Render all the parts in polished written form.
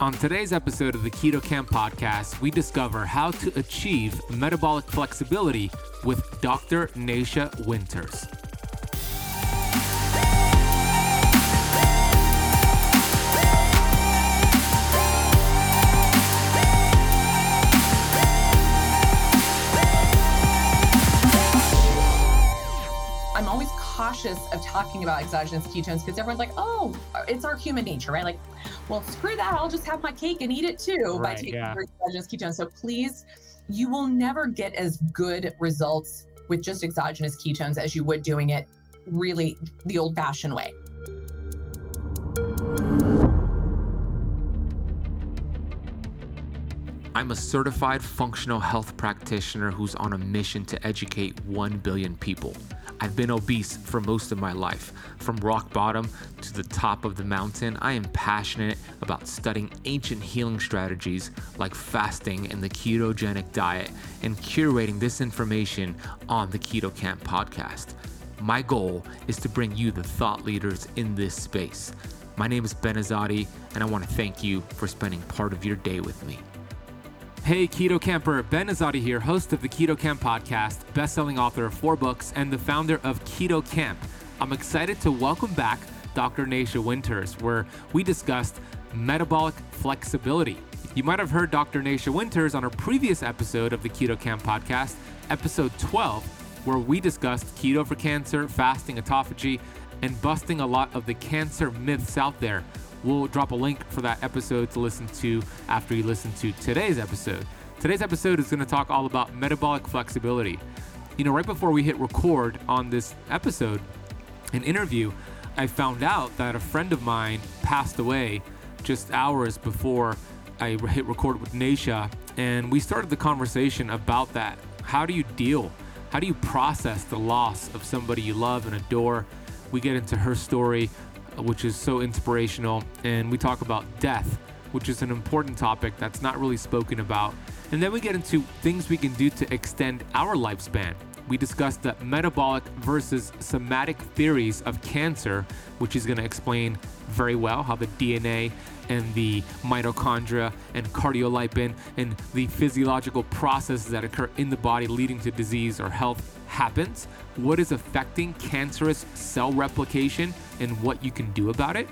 On today's episode of the Keto Camp Podcast, we discover how to achieve metabolic flexibility with Dr. Nasha Winters. Cautious of talking about exogenous ketones because everyone's like, oh, it's our human nature, right? Like, well, screw that. I'll just have my cake and eat it too, right, by taking exogenous ketones. So please, you will never get as good results with just exogenous ketones as you would doing it really the old-fashioned way. I'm a certified functional health practitioner who's on a mission to educate 1 billion people. I've been obese for most of my life. From rock bottom to the top of the mountain, I am passionate about studying ancient healing strategies like fasting and the ketogenic diet and curating this information on the Keto Camp Podcast. My goal is to bring you the thought leaders in this space. My name is Ben Azadi, and I want to thank you for spending part of your day with me. Hey Keto Camper, Ben Azadi here, host of the Keto Camp Podcast, best-selling author of 4 books, and the founder of Keto Camp. I'm excited to welcome back Dr. Nasha Winters, where we discussed metabolic flexibility. You might have heard Dr. Nasha Winters on a previous episode of the Keto Camp Podcast, episode 12, where we discussed keto for cancer, fasting, autophagy, and busting a lot of the cancer myths out there. We'll drop a link for that episode to listen to after you listen to today's episode. Today's episode is going to talk all about metabolic flexibility. You know, right before we hit record on this episode, an interview, I found out that a friend of mine passed away just hours before I hit record with Nasha, and we started the conversation about that. How do you deal? How do you process the loss of somebody you love and adore? We get into her story, which is so inspirational, and we talk about death, which is an important topic that's not really spoken about. And then we get into things we can do to extend our lifespan. We discuss the metabolic versus somatic theories of cancer, which is going to explain very well how the DNA and the mitochondria and cardiolipin and the physiological processes that occur in the body leading to disease or health happens, what is affecting cancerous cell replication and what you can do about it,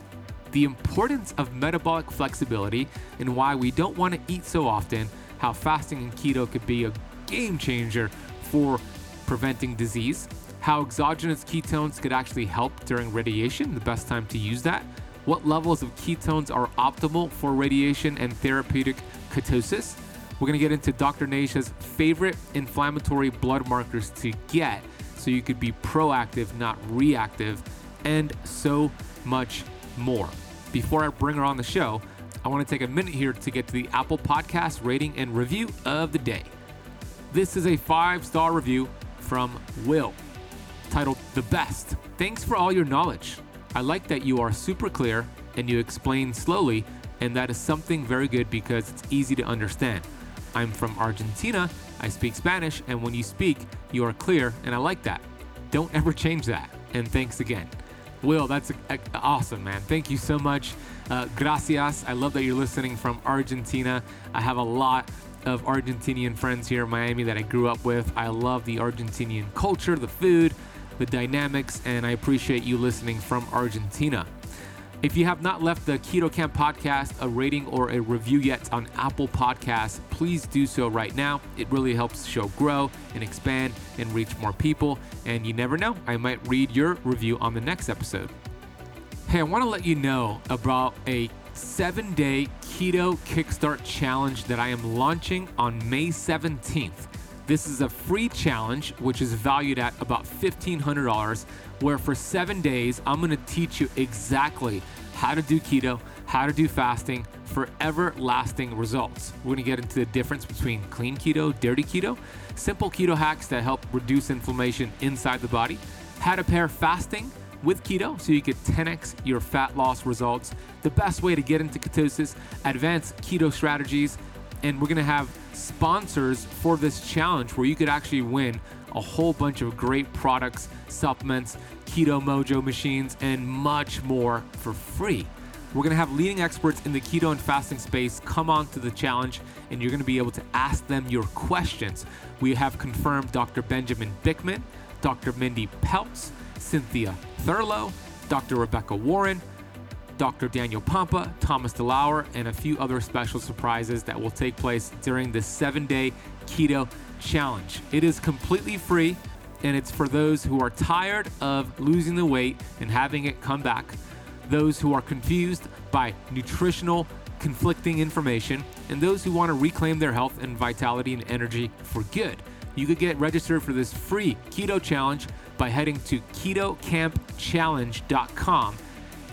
the importance of metabolic flexibility and why we don't want to eat so often, how fasting and keto could be a game changer for preventing disease, how exogenous ketones could actually help during radiation, the best time to use that, what levels of ketones are optimal for radiation and therapeutic ketosis. We're going to get into Dr. Nasha's favorite inflammatory blood markers to get so you could be proactive, not reactive, and so much more. Before I bring her on the show, I want to take a minute here to get to the Apple Podcast rating and review of the day. This is a 5-star review from Will, titled The Best. Thanks for all your knowledge. I like that you are super clear and you explain slowly, and that is something very good because it's easy to understand. I'm from Argentina, I speak Spanish, and when you speak, you are clear, and I like that. Don't ever change that, and thanks again. Will, that's awesome, man. Thank you so much. Gracias. I love that you're listening from Argentina. I have a lot of Argentinian friends here in Miami that I grew up with. I love the Argentinian culture, the food, the dynamics, and I appreciate you listening from Argentina. If you have not left the Keto Camp Podcast a rating or a review yet on Apple Podcasts, please do so right now. It really helps the show grow and expand and reach more people. And you never know, I might read your review on the next episode. Hey, I want to let you know about a 7-day Keto Kickstart Challenge that I am launching on May 17th. This is a free challenge, which is valued at about $1,500, where for 7 days, I'm going to teach you exactly how to do keto, how to do fasting for everlasting results. We're going to get into the difference between clean keto, dirty keto, simple keto hacks that help reduce inflammation inside the body, how to pair fasting with keto so you get 10x your fat loss results, the best way to get into ketosis, advanced keto strategies, and we're going to have sponsors for this challenge where you could actually win a whole bunch of great products, supplements, Keto-Mojo machines, and much more for free. We're going to have leading experts in the keto and fasting space come on to the challenge, and you're going to be able to ask them your questions. We have confirmed Dr. Benjamin Bickman, Dr. Mindy Peltz, Cynthia Thurlow, Dr. Rebecca Warren, Dr. Daniel Pampa, Thomas DeLauer, and a few other special surprises that will take place during this 7-day keto challenge. It is completely free, and it's for those who are tired of losing the weight and having it come back, those who are confused by nutritional conflicting information, and those who want to reclaim their health and vitality and energy for good. You could get registered for this free keto challenge by heading to KetoCampChallenge.com.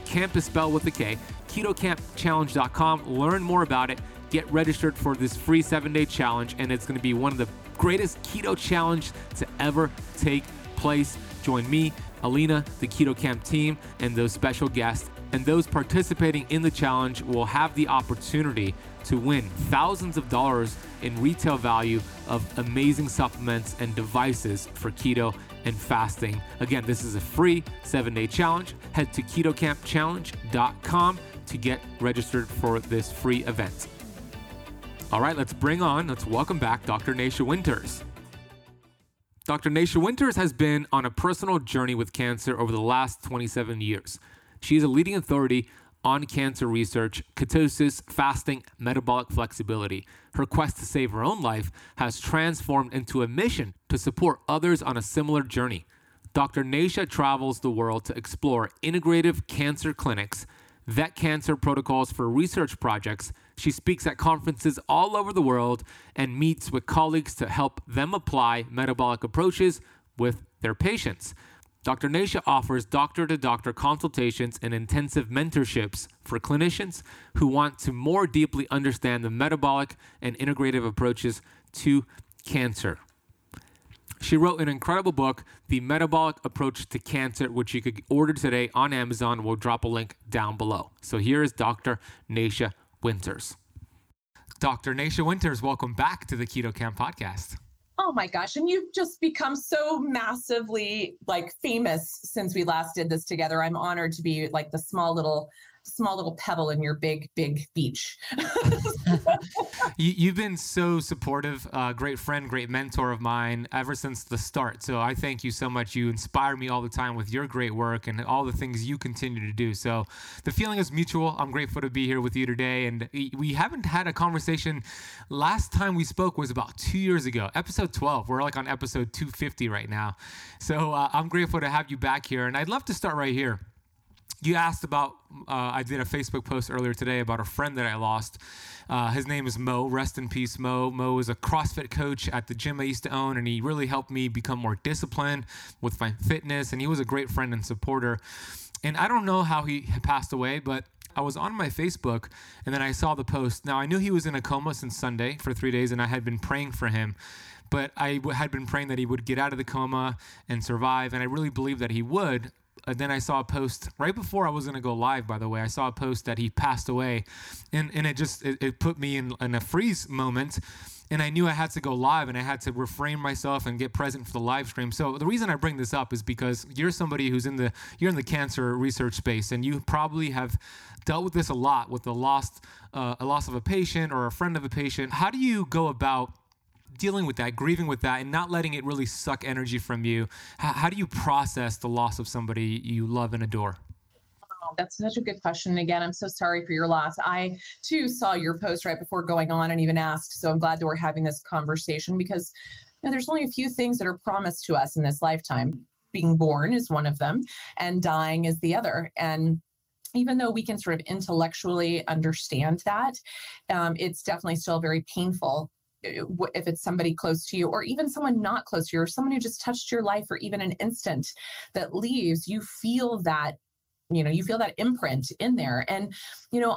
Camp is spelled with a K. KetoCampChallenge.com. Learn more about it. Get registered for this free 7-day challenge, and it's going to be one of the greatest keto challenge to ever take place. Join me, Alina, the Keto Camp team, and those special guests, and those participating in the challenge will have the opportunity to win thousands of dollars in retail value of amazing supplements and devices for keto and fasting. Again, this is a free 7-day challenge. Head to KetoCampChallenge.com to get registered for this free event. All right, let's welcome back Dr. Nasha Winters. Dr. Nasha Winters has been on a personal journey with cancer over the last 27 years. She is a leading authority on cancer research, ketosis, fasting, metabolic flexibility. Her quest to save her own life has transformed into a mission to support others on a similar journey. Dr. Nasha travels the world to explore integrative cancer clinics, vet cancer protocols for research projects. She speaks at conferences all over the world and meets with colleagues to help them apply metabolic approaches with their patients. Dr. Nasha offers doctor-to-doctor consultations and intensive mentorships for clinicians who want to more deeply understand the metabolic and integrative approaches to cancer. She wrote an incredible book, The Metabolic Approach to Cancer, which you could order today on Amazon. We'll drop a link down below. So here is Dr. Nasha Winters. Dr. Nasha Winters, welcome back to the Keto Camp Podcast. Oh my gosh, and you've just become so massively famous since we last did this together. I'm honored to be like the small little pebble in your big, big beach. You've been so supportive, great friend, great mentor of mine ever since the start. So I thank you so much. You inspire me all the time with your great work and all the things you continue to do. So the feeling is mutual. I'm grateful to be here with you today. And we haven't had a conversation. Last time we spoke was about 2 years ago, episode 12. We're on episode 250 right now. So I'm grateful to have you back here. And I'd love to start right here. You asked about, I did a Facebook post earlier today about a friend that I lost. His name is Mo. Rest in peace, Mo. Mo is a CrossFit coach at the gym I used to own, and he really helped me become more disciplined with my fitness, and he was a great friend and supporter. And I don't know how he passed away, but I was on my Facebook, and then I saw the post. Now, I knew he was in a coma since Sunday for 3 days, and I had been praying for him. But I had been praying that he would get out of the coma and survive, and I really believed that he would. And then I saw a post right before I was going to go live, by the way. I saw a post that he passed away, and it put me in a freeze moment. And I knew I had to go live and I had to refrain myself and get present for the live stream. So the reason I bring this up is because you're somebody who's in the cancer research space, and you probably have dealt with this a lot with the loss of a patient or a friend of a patient. How do you go about dealing with that, grieving with that, and not letting it really suck energy from you? How do you process the loss of somebody you love and adore? Oh, that's such a good question. Again, I'm so sorry for your loss. I too saw your post right before going on and even asked. So I'm glad that we're having this conversation, because there's only a few things that are promised to us in this lifetime. Being born is one of them, and dying is the other. And even though we can sort of intellectually understand that, it's definitely still very painful if it's somebody close to you, or even someone not close to you, or someone who just touched your life for even an instant that leaves. You feel that, you feel that imprint in there. And,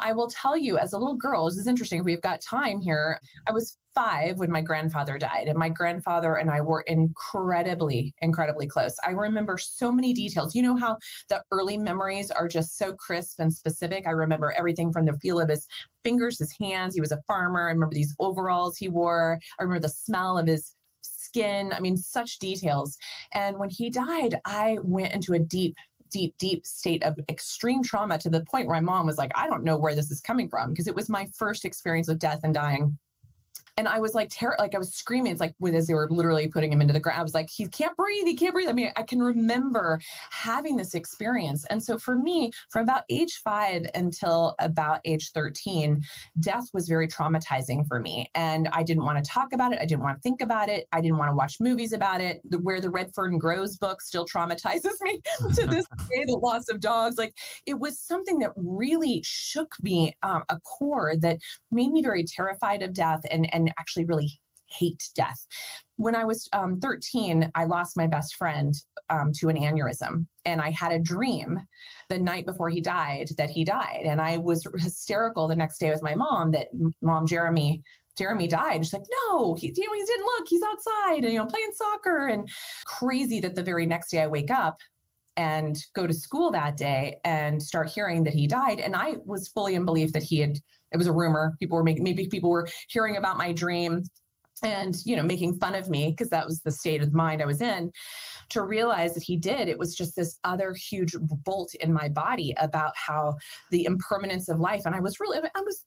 I will tell you, as a little girl, this is interesting. We've got time here. I was 5 when my grandfather died, and my grandfather and I were incredibly, incredibly close. I remember so many details. You know how the early memories are just so crisp and specific. I remember everything from the feel of his fingers, his hands. He was a farmer. I remember these overalls he wore. I remember the smell of his skin. I mean, such details. And when he died, I went into a deep deep state of extreme trauma to the point where my mom was like, I don't know where this is coming from, because it was my first experience with death and dying. And I was like, I was screaming. It's like, as they were literally putting him into the ground, I was like, he can't breathe. He can't breathe. I mean, I can remember having this experience. And so for me, from about age 5 until about age 13, death was very traumatizing for me. And I didn't want to talk about it. I didn't want to think about it. I didn't want to watch movies about it. Where the Red Fern Grows book still traumatizes me to this day, the loss of dogs. Like, it was something that really shook me a core that made me very terrified of death and actually really hate death. When I was 13, I lost my best friend to an aneurysm. And I had a dream the night before he died that he died. And I was hysterical the next day with my mom that Jeremy died. And she's like, no, he didn't look, he's outside and playing soccer. And crazy that the very next day I wake up and go to school that day and start hearing that he died. And I was fully in belief that it was a rumor. People were hearing about my dream and, making fun of me, because that was the state of mind I was in. To realize that he did, it was just this other huge bolt in my body about how the impermanence of life. And I was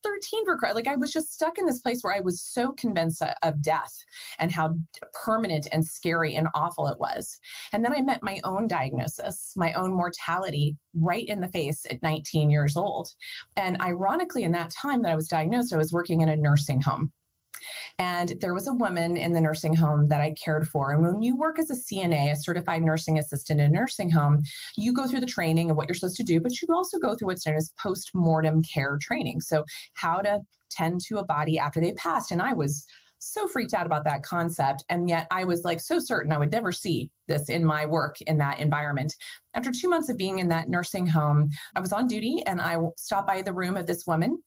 13 for crying. Like, I was just stuck in this place where I was so convinced of death and how permanent and scary and awful it was. And then I met my own diagnosis, my own mortality, right in the face at 19 years old. And ironically, in that time that I was diagnosed, I was working in a nursing home. And there was a woman in the nursing home that I cared for. And when you work as a CNA, a certified nursing assistant in a nursing home, you go through the training of what you're supposed to do, but you also go through what's known as post-mortem care training. So how to tend to a body after they passed. And I was so freaked out about that concept. And yet I was like, so certain I would never see this in my work in that environment. After 2 months of being in that nursing home, I was on duty and I stopped by the room of this woman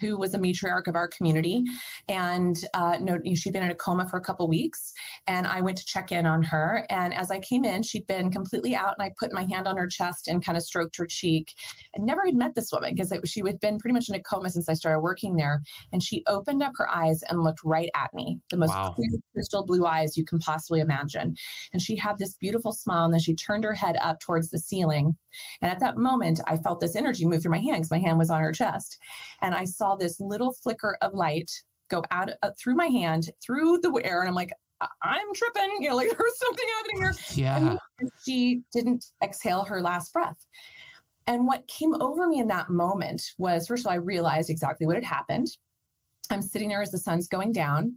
who was a matriarch of our community. And she'd been in a coma for a couple weeks. And I went to check in on her. And as I came in, she'd been completely out. And I put my hand on her chest and kind of stroked her cheek. I never had met this woman because she had been pretty much in a coma since I started working there. And she opened up her eyes and looked right at me. The most clear, crystal blue eyes you can possibly imagine. And she had this beautiful smile. And then she turned her head up towards the ceiling. And at that moment, I felt this energy move through my hand because my hand was on her chest. And I saw this little flicker of light go out through my hand, through the air. And I'm like, I'm tripping, there's something happening here. Yeah. And she didn't exhale her last breath. And what came over me in that moment was, first of all, I realized exactly what had happened. I'm sitting there as the sun's going down.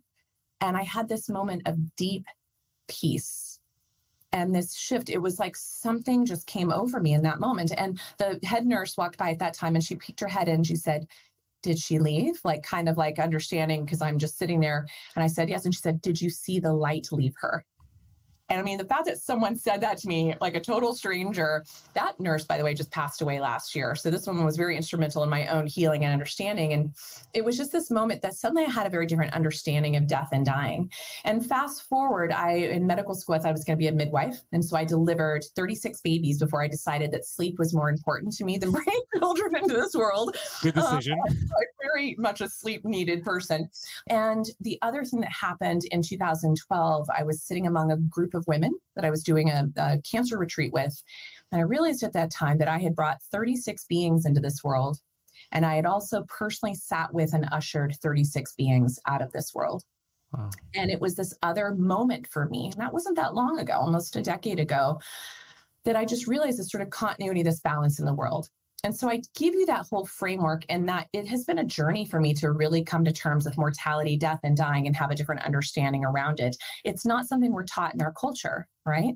And I had this moment of deep peace. And this shift, it was like something just came over me in that moment. And the head nurse walked by at that time and she peeked her head in. She said, did she leave? Like, kind of like understanding, because I'm just sitting there. And I said, yes. And she said, did you see the light leave her? And I mean, the fact that someone said that to me, like a total stranger, that nurse, by the way, just passed away last year. So this woman was very instrumental in my own healing and understanding. And it was just this moment that suddenly I had a very different understanding of death and dying. And fast forward, in medical school, I thought I was going to be a midwife. And so I delivered 36 babies before I decided that sleep was more important to me than bringing children into this world. Good decision. I'm very much a sleep needed person. And the other thing that happened in 2012, I was sitting among a group of women that I was doing a cancer retreat with. And I realized at that time that I had brought 36 beings into this world. And I had also personally sat with and ushered 36 beings out of this world. Wow. And it was this other moment for me. And that wasn't that long ago, almost a decade ago, that I just realized this sort of continuity, this balance in the world. And so I give you that whole framework, and that it has been a journey for me to really come to terms with mortality, death, and dying, and have a different understanding around it. It's not something we're taught in our culture, right?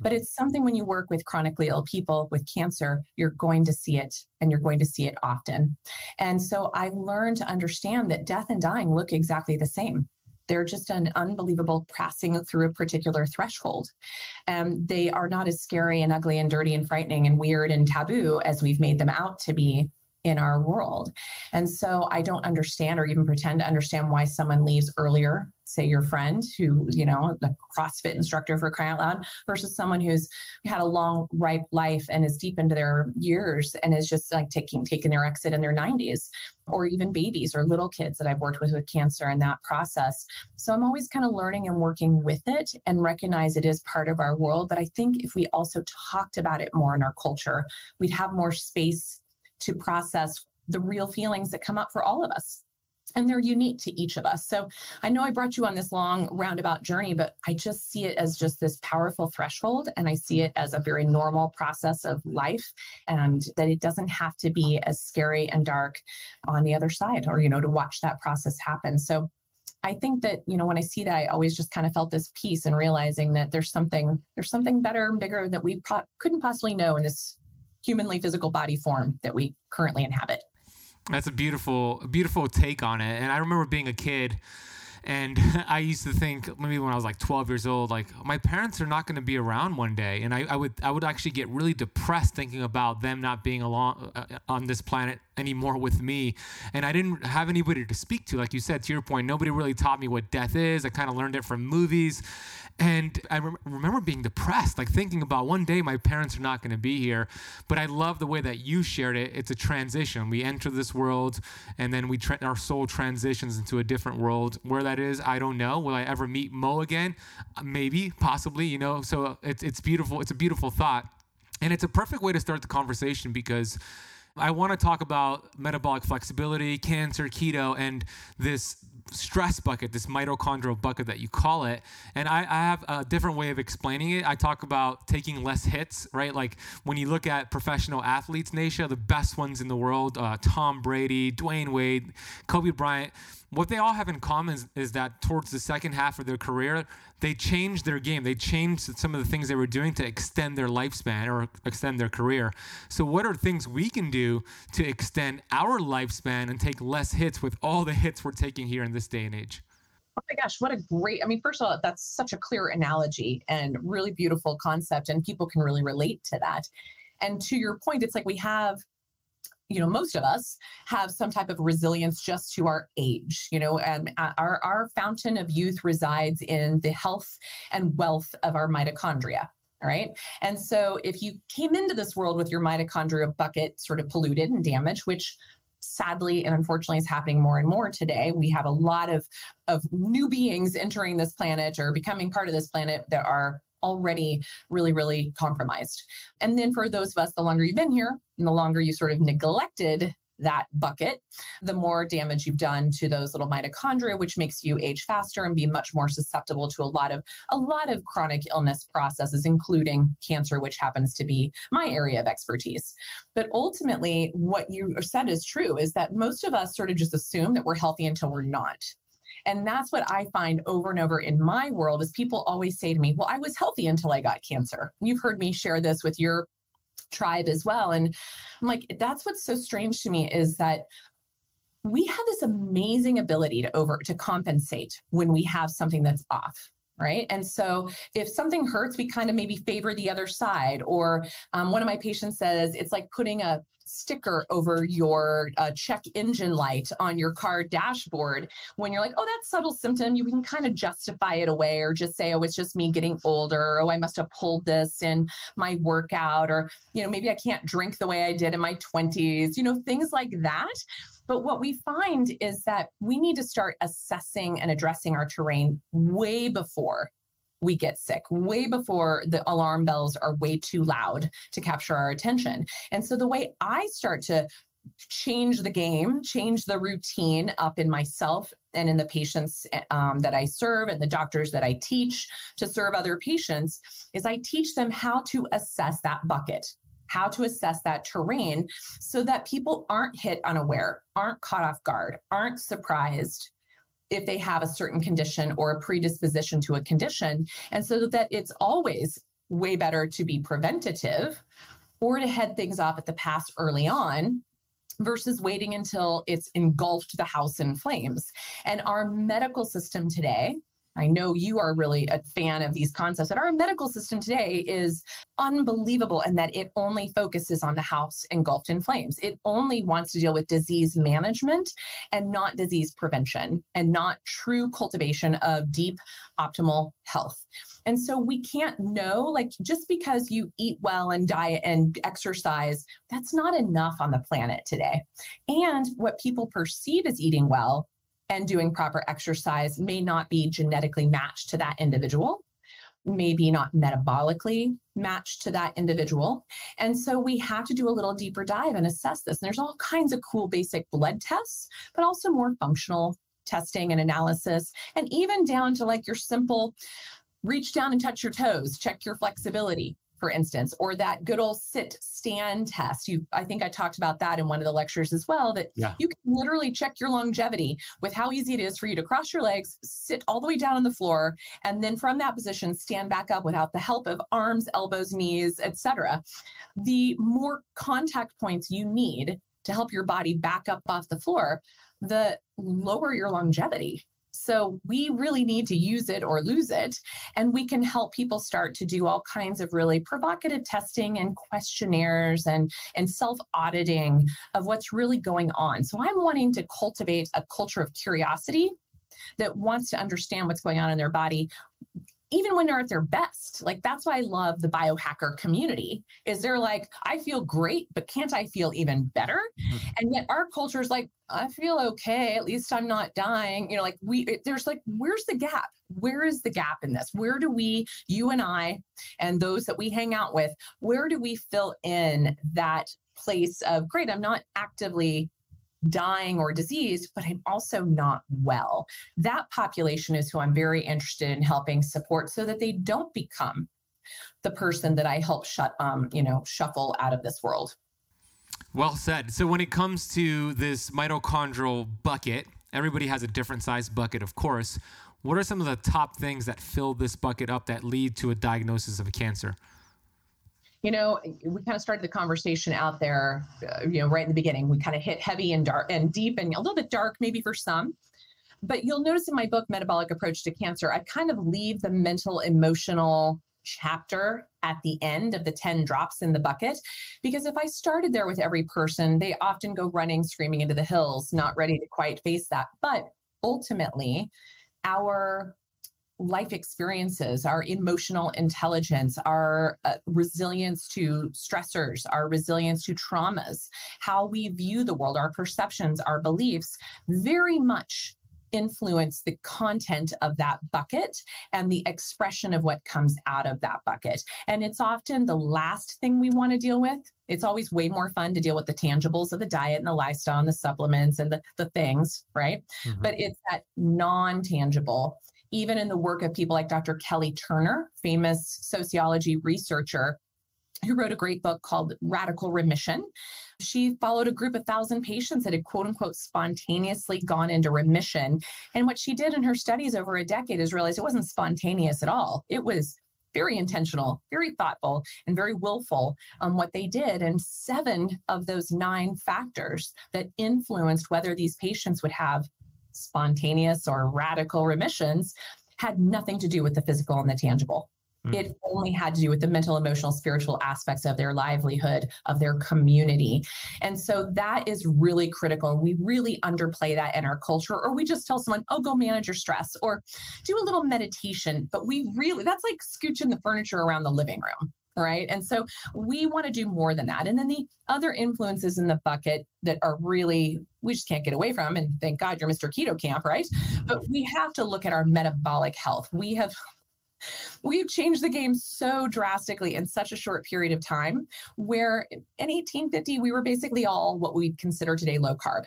But it's something when you work with chronically ill people with cancer, you're going to see it, and you're going to see it often. And so I learned to understand that death and dying look exactly the same. They're just an unbelievable passing through a particular threshold. They are not as scary and ugly and dirty and frightening and weird and taboo as we've made them out to be in our world. And so I don't understand or even pretend to understand why someone leaves earlier, say your friend who, you know, a CrossFit instructor for crying out loud, versus someone who's had a long, ripe life and is deep into their years and is just like taking their exit in their 90s, or even babies or little kids that I've worked with cancer in that process. So I'm always kind of learning and working with it and recognize it is part of our world. But I think if we also talked about it more in our culture, we'd have more space to process the real feelings that come up for all of us. And they're unique to each of us. So I know I brought you on this long roundabout journey, but I just see it as just this powerful threshold. And I see it as a very normal process of life, and that it doesn't have to be as scary and dark on the other side, or, you know, to watch that process happen. So I think that, you know, when I see that, I always just kind of felt this peace and realizing that there's something better and bigger that we couldn't possibly know in this humanly physical body form that we currently inhabit. That's a beautiful take on it. And I remember being a kid, and I used to think, maybe when I was like 12 years old, like, my parents are not going to be around one day. And I would actually get really depressed thinking about them not being along on this planet anymore with me. And I didn't have anybody to speak to. Like you said, to your point, nobody really taught me what death is. I kind of learned it from movies. And I remember being depressed, like thinking about one day my parents are not going to be here. But I love the way that you shared it. It's a transition. We enter this world, and then our soul transitions into a different world. Where that is, I don't know. Will I ever meet Mo again? Maybe, possibly, you know. So it's beautiful. It's a beautiful thought. And it's a perfect way to start the conversation, because I want to talk about metabolic flexibility, cancer, keto, and this stress bucket, this mitochondrial bucket that you call it. And I have a different way of explaining it. I talk about taking less hits, right? Like when you look at professional athletes, Nasha, the best ones in the world, Tom Brady, Dwayne Wade, Kobe Bryant, what they all have in common is that towards the second half of their career, they changed their game. They changed some of the things they were doing to extend their lifespan or extend their career. So what are things we can do to extend our lifespan and take less hits with all the hits we're taking here in this day and age? Oh my gosh, what a great, I mean, first of all, that's such a clear analogy and really beautiful concept, and people can really relate to that. And to your point, it's like we have, you know, most of us have some type of resilience just to our age, you know, and our fountain of youth resides in the health and wealth of our mitochondria. All right. And so if you came into this world with your mitochondria bucket sort of polluted and damaged, which sadly and unfortunately is happening more and more today, we have a lot of new beings entering this planet or becoming part of this planet that are already really, really compromised. And then for those of us, the longer you've been here and the longer you sort of neglected that bucket, the more damage you've done to those little mitochondria, which makes you age faster and be much more susceptible to a lot of chronic illness processes, including cancer, which happens to be my area of expertise. But ultimately, what you said is true, is that most of us sort of just assume that we're healthy until we're not. And that's what I find over and over in my world, is people always say to me, well, I was healthy until I got cancer. You've heard me share this with your tribe as well. And I'm like, that's what's so strange to me, is that we have this amazing ability to compensate when we have something that's off. Right. And so if something hurts, we kind of maybe favor the other side. Or one of my patients says it's like putting a sticker over your check engine light on your car dashboard. When you're like, oh, that's a subtle symptom, you can kind of justify it away or just say, oh, it's just me getting older. Oh, I must have pulled this in my workout, or, you know, maybe I can't drink the way I did in my 20s, you know, things like that. But what we find is that we need to start assessing and addressing our terrain way before we get sick, way before the alarm bells are way too loud to capture our attention. And so the way I start to change the game, change the routine up in myself and in the patients that I serve and the doctors that I teach to serve other patients, is I teach them how to assess that bucket, how to assess that terrain, so that people aren't hit unaware, aren't caught off guard, aren't surprised if they have a certain condition or a predisposition to a condition. And so that it's always way better to be preventative or to head things off at the pass early on, versus waiting until it's engulfed the house in flames. And our medical system today I know you are really a fan of these concepts, and our medical system today is unbelievable in that it only focuses on the house engulfed in flames. It only wants to deal with disease management and not disease prevention and not true cultivation of deep, optimal health. And so we can't know, like, just because you eat well and diet and exercise, that's not enough on the planet today. And what people perceive as eating well and doing proper exercise may not be genetically matched to that individual, maybe not metabolically matched to that individual. And so we have to do a little deeper dive and assess this. And there's all kinds of cool basic blood tests, but also more functional testing and analysis, and even down to like your simple reach down and touch your toes, check your flexibility, for instance, or that good old sit-stand test. I think I talked about that in one of the lectures as well, that you can literally check your longevity with how easy it is for you to cross your legs, sit all the way down on the floor, and then from that position, stand back up without the help of arms, elbows, knees, etc. The more contact points you need to help your body back up off the floor, the lower your longevity. So we really need to use it or lose it. And we can help people start to do all kinds of really provocative testing and questionnaires and self-auditing of what's really going on. So I'm wanting to cultivate a culture of curiosity that wants to understand what's going on in their body, even when they're at their best. Like, that's why I love the biohacker community, is they're like, I feel great, but can't I feel even better? Mm-hmm. And yet our culture is like, I feel okay, at least I'm not dying. You know, like there's like, where's the gap? Where is the gap in this? Where do we, you and I, and those that we hang out with, where do we fill in that place of, great, I'm not actively dying or diseased, but I'm also not well. That population is who I'm very interested in helping support so that they don't become the person that I help shuffle out of this world. Well said. So when it comes to this mitochondrial bucket, everybody has a different size bucket, of course. What are some of the top things that fill this bucket up that lead to a diagnosis of cancer? You know, we kind of started the conversation out there, right in the beginning. We kind of hit heavy and dark and deep and a little bit dark maybe for some. But you'll notice in my book, Metabolic Approach to Cancer, I kind of leave the mental, emotional chapter at the end of the 10 drops in the bucket. Because if I started there with every person, they often go running, screaming into the hills, not ready to quite face that. But ultimately, our life experiences, our emotional intelligence, our resilience to stressors, our resilience to traumas, how we view the world, our perceptions, our beliefs, very much influence the content of that bucket and the expression of what comes out of that bucket. And it's often the last thing we want to deal with. It's always way more fun to deal with the tangibles of the diet and the lifestyle and the supplements and the things, right? Mm-hmm. But it's that non-tangible. Even in the work of people like Dr. Kelly Turner, famous sociology researcher, who wrote a great book called Radical Remission. She followed a group of 1,000 patients that had, quote unquote, spontaneously gone into remission. And what she did in her studies over a decade is realize it wasn't spontaneous at all. It was very intentional, very thoughtful, and very willful on what they did. And 7 of those 9 factors that influenced whether these patients would have spontaneous or radical remissions had nothing to do with the physical and the tangible. Mm. It only had to do with the mental, emotional, spiritual aspects of their livelihood, of their community. And so that is really critical. We really underplay that in our culture, or we just tell someone, oh, go manage your stress or do a little meditation. But we really, that's like scooching the furniture around the living room. Right. And so we want to do more than that. And then the other influences in the bucket that are really, we just can't get away from. And thank God you're Mr. Keto Camp, right? But we have to look at our metabolic health. We've changed the game so drastically in such a short period of time, where in 1850, we were basically all what we consider today low carb.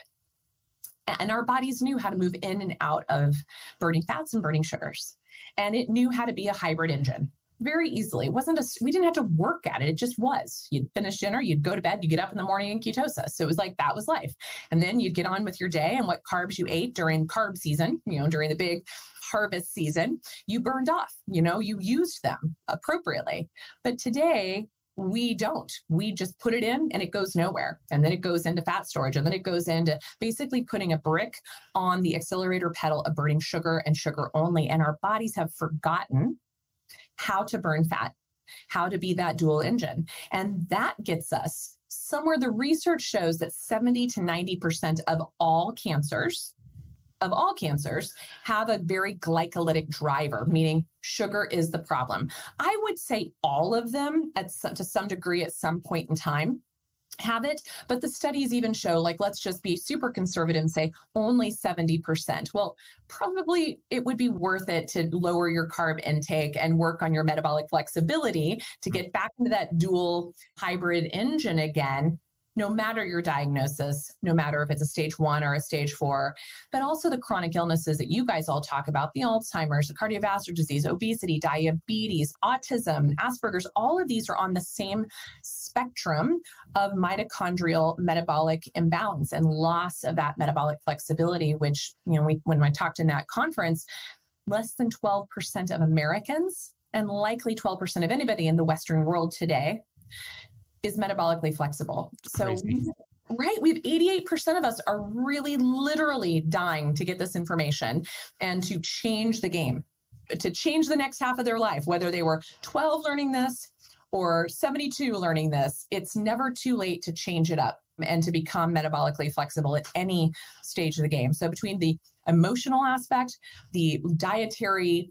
And our bodies knew how to move in and out of burning fats and burning sugars. And it knew how to be a hybrid engine. Very easily. It wasn't we didn't have to work at it. It just was. You'd finish dinner, you'd go to bed, you get up in the morning in ketosis. So it was like, that was life. And then you'd get on with your day and what carbs you ate during carb season, during the big harvest season, you burned off, you used them appropriately. But today we don't. We just put it in and it goes nowhere. And then it goes into fat storage. And then it goes into basically putting a brick on the accelerator pedal of burning sugar and sugar only. And our bodies have forgotten how to burn fat, how to be that dual engine. And that gets us somewhere. The research shows that 70 to 90% of all cancers have a very glycolytic driver, meaning sugar is the problem. I would say all of them to some degree at some point in time have it, but the studies even show, like, let's just be super conservative and say only 70%. Well, probably it would be worth it to lower your carb intake and work on your metabolic flexibility to get back into that dual hybrid engine again, no matter your diagnosis, no matter if it's a stage 1 or a stage 4, but also the chronic illnesses that you guys all talk about, the Alzheimer's, the cardiovascular disease, obesity, diabetes, autism, Asperger's, all of these are on the same spectrum of mitochondrial metabolic imbalance and loss of that metabolic flexibility, which, when I talked in that conference, less than 12% of Americans and likely 12% of anybody in the Western world today is metabolically flexible. So, right, we've 88% of us are really literally dying to get this information and to change the game, to change the next half of their life, whether they were 12 learning this or 72 learning this. It's never too late to change it up and to become metabolically flexible at any stage of the game. So between the emotional aspect, the dietary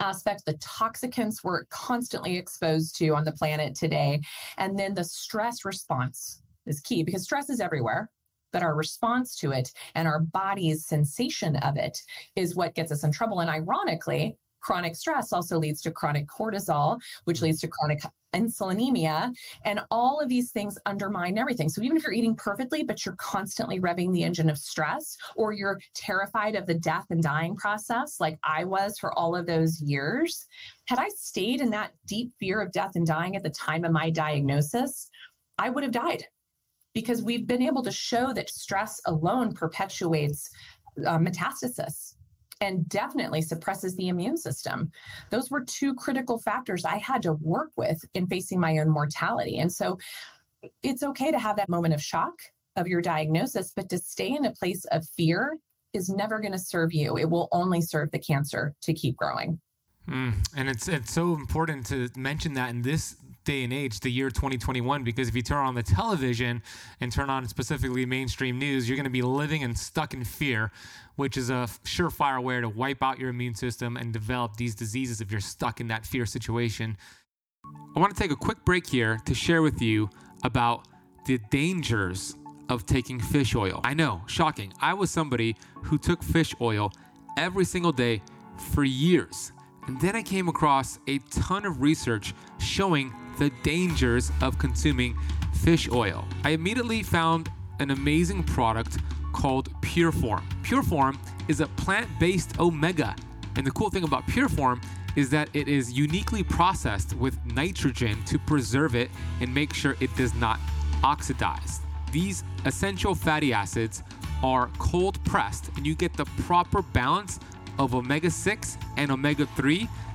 aspect, the toxicants we're constantly exposed to on the planet today. And then the stress response is key, because stress is everywhere, but our response to it and our body's sensation of it is what gets us in trouble. And ironically, chronic stress also leads to chronic cortisol, which leads to chronic insulinemia, and all of these things undermine everything. So even if you're eating perfectly, but you're constantly revving the engine of stress, or you're terrified of the death and dying process, like I was for all of those years, had I stayed in that deep fear of death and dying at the time of my diagnosis, I would have died, because we've been able to show that stress alone perpetuates metastasis and definitely suppresses the immune system. Those were two critical factors I had to work with in facing my own mortality. And so it's okay to have that moment of shock of your diagnosis, but to stay in a place of fear is never going to serve you. It will only serve the cancer to keep growing. And it's so important to mention that in this day and age, the year 2021, because if you turn on the television and turn on specifically mainstream news, you're going to be living and stuck in fear, which is a surefire way to wipe out your immune system and develop these diseases if you're stuck in that fear situation. I want to take a quick break here to share with you about the dangers of taking fish oil. I know, shocking. I was somebody who took fish oil every single day for years. And then I came across a ton of research showing the dangers of consuming fish oil. I immediately found an amazing product called PureForm. PureForm is a plant-based omega. And the cool thing about PureForm is that it is uniquely processed with nitrogen to preserve it and make sure it does not oxidize. These essential fatty acids are cold pressed, and you get the proper balance of omega-6 and omega-3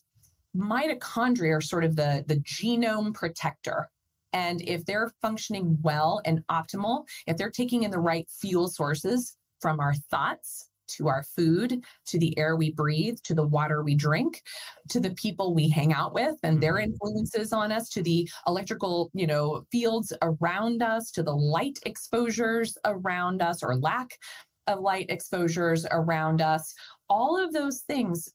mitochondria are sort of the genome protector. And if they're functioning well and optimal, if they're taking in the right fuel sources from our thoughts to our food, to the air we breathe, to the water we drink, to the people we hang out with and their influences on us, to the electrical, fields around us, to the light exposures around us or lack of light exposures around us, all of those things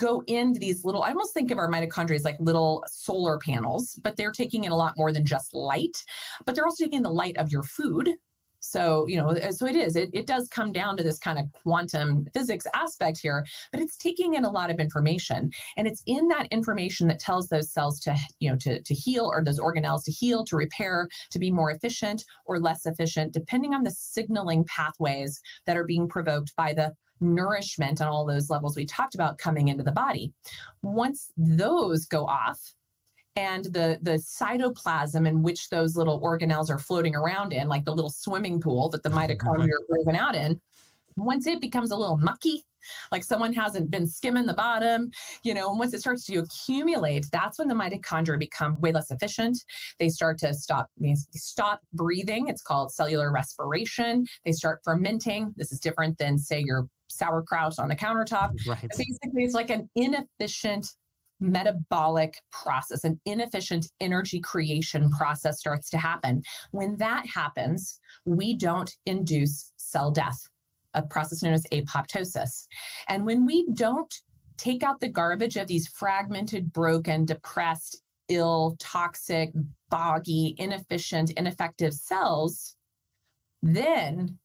go into these little, I almost think of our mitochondria as like little solar panels, but they're taking in a lot more than just light, but they're also taking in the light of your food. So, so it does come down to this kind of quantum physics aspect here, but it's taking in a lot of information, and it's in that information that tells those cells to heal, or those organelles to heal, to repair, to be more efficient or less efficient, depending on the signaling pathways that are being provoked by the nourishment on all those levels we talked about coming into the body. Once those go off and the cytoplasm in which those little organelles are floating around in, like the little swimming pool that the mitochondria are moving out in, once it becomes a little mucky, like someone hasn't been skimming the bottom, and once it starts to accumulate, that's when the mitochondria become way less efficient. They start to stop breathing. It's called cellular respiration. They start fermenting. This is different than, say, your sauerkraut on the countertop. Right. Basically, it's like an inefficient metabolic process, an inefficient energy creation process starts to happen. When that happens, we don't induce cell death, a process known as apoptosis. And when we don't take out the garbage of these fragmented, broken, depressed, ill, toxic, foggy, inefficient, ineffective cells, then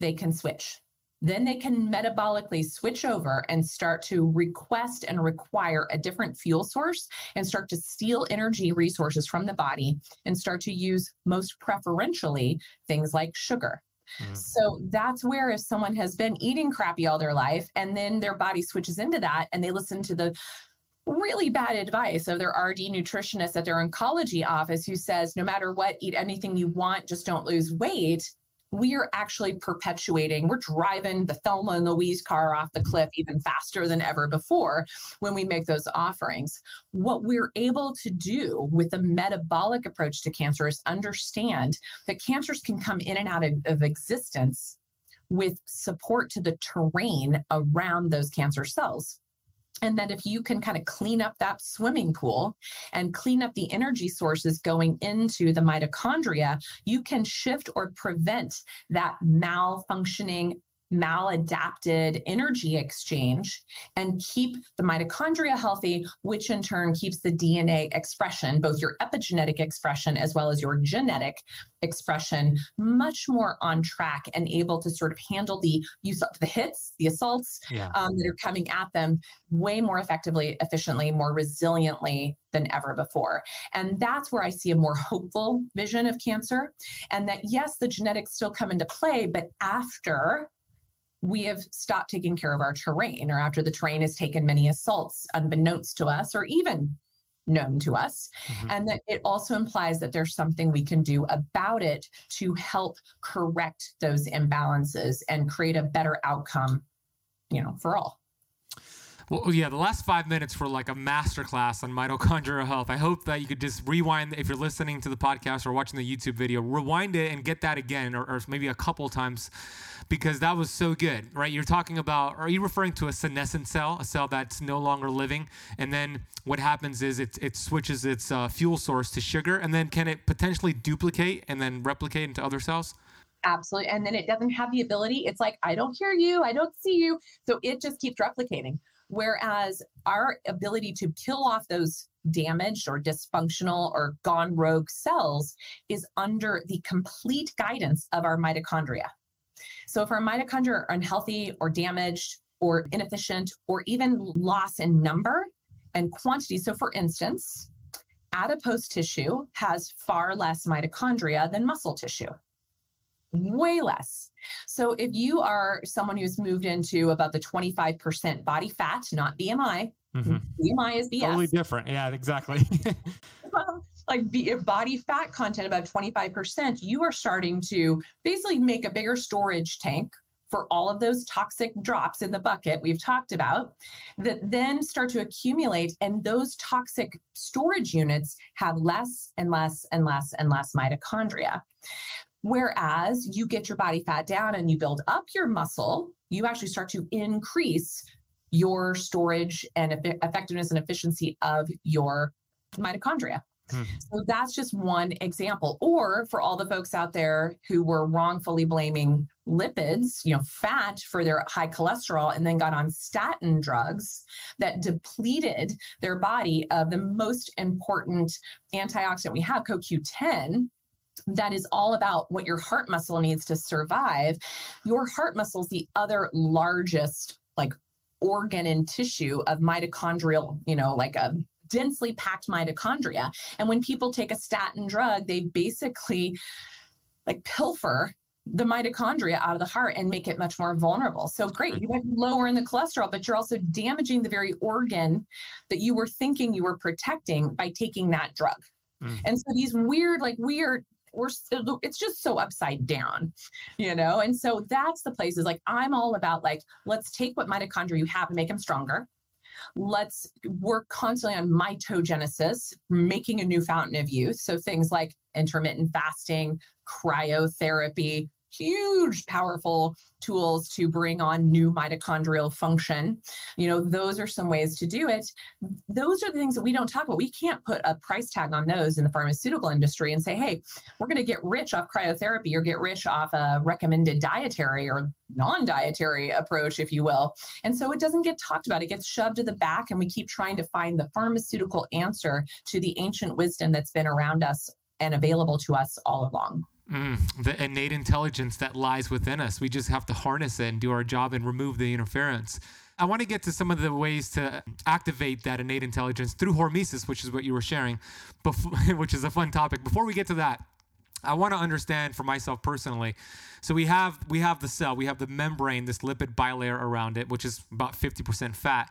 they can switch. Then they can metabolically switch over and start to request and require a different fuel source and start to steal energy resources from the body and start to use most preferentially things like sugar. Mm-hmm. So that's where if someone has been eating crappy all their life and then their body switches into that and they listen to the really bad advice of their RD nutritionist at their oncology office who says, no matter what, eat anything you want, just don't lose weight. We are actually perpetuating, we're driving the Thelma and Louise car off the cliff even faster than ever before when we make those offerings. What we're able to do with the metabolic approach to cancer is understand that cancers can come in and out of existence with support to the terrain around those cancer cells. And that if you can kind of clean up that swimming pool and clean up the energy sources going into the mitochondria, you can shift or prevent that malfunctioning, maladapted energy exchange and keep the mitochondria healthy, which in turn keeps the DNA expression, both your epigenetic expression as well as your genetic expression, much more on track and able to sort of handle the hits, the assaults that are coming at them way more effectively, efficiently, more resiliently than ever before. And that's where I see a more hopeful vision of cancer. And that, yes, the genetics still come into play, but after we have stopped taking care of our terrain, or after the terrain has taken many assaults unbeknownst to us or even known to us. Mm-hmm. And that it also implies that there's something we can do about it to help correct those imbalances and create a better outcome, for all. Well, the last 5 minutes were like a masterclass on mitochondrial health. I hope that you could just rewind, if you're listening to the podcast or watching the YouTube video, rewind it and get that again, or maybe a couple times, because that was so good, right? You're talking about, are you referring to a senescent cell, a cell that's no longer living? And then what happens is it switches its fuel source to sugar, and then can it potentially duplicate and then replicate into other cells? Absolutely. And then it doesn't have the ability. It's like, I don't hear you. I don't see you. So it just keeps replicating. Whereas our ability to kill off those damaged or dysfunctional or gone rogue cells is under the complete guidance of our mitochondria. So if our mitochondria are unhealthy or damaged or inefficient or even loss in number and quantity. So for instance, adipose tissue has far less mitochondria than muscle tissue. Way less. So if you are someone who's moved into about the 25% body fat, not BMI, mm-hmm. BMI is BS. Totally different. Yeah, exactly. Well, like body fat content, about 25%, you are starting to basically make a bigger storage tank for all of those toxic drops in the bucket we've talked about that then start to accumulate. And those toxic storage units have less and less and less and less mitochondria. Whereas you get your body fat down and you build up your muscle, you actually start to increase your storage and effectiveness and efficiency of your mitochondria. Hmm. So that's just one example. Or for all the folks out there who were wrongfully blaming lipids, fat for their high cholesterol, and then got on statin drugs that depleted their body of the most important antioxidant we have, CoQ10. That is all about what your heart muscle needs to survive. Your heart muscle is the other largest organ and tissue of mitochondrial, a densely packed mitochondria. And when people take a statin drug, they basically pilfer the mitochondria out of the heart and make it much more vulnerable. So great, you went lower in the cholesterol, but you're also damaging the very organ that you were thinking you were protecting by taking that drug. Mm. And so these weird, it's just so upside down, And so that's the places I'm all about, let's take what mitochondria you have and make them stronger. Let's work constantly on mitogenesis, making a new fountain of youth. So things like intermittent fasting, cryotherapy, huge, powerful tools to bring on new mitochondrial function. Those are some ways to do it. Those are the things that we don't talk about. We can't put a price tag on those in the pharmaceutical industry and say, hey, we're going to get rich off cryotherapy or get rich off a recommended dietary or non-dietary approach, if you will. And so it doesn't get talked about. It gets shoved to the back, and we keep trying to find the pharmaceutical answer to the ancient wisdom that's been around us and available to us all along. The innate intelligence that lies within us. We just have to harness it and do our job and remove the interference. I want to get to some of the ways to activate that innate intelligence through hormesis, which is what you were sharing, which is a fun topic. Before we get to that, I want to understand for myself personally. So we have the cell, we have the membrane, this lipid bilayer around it, which is about 50% fat,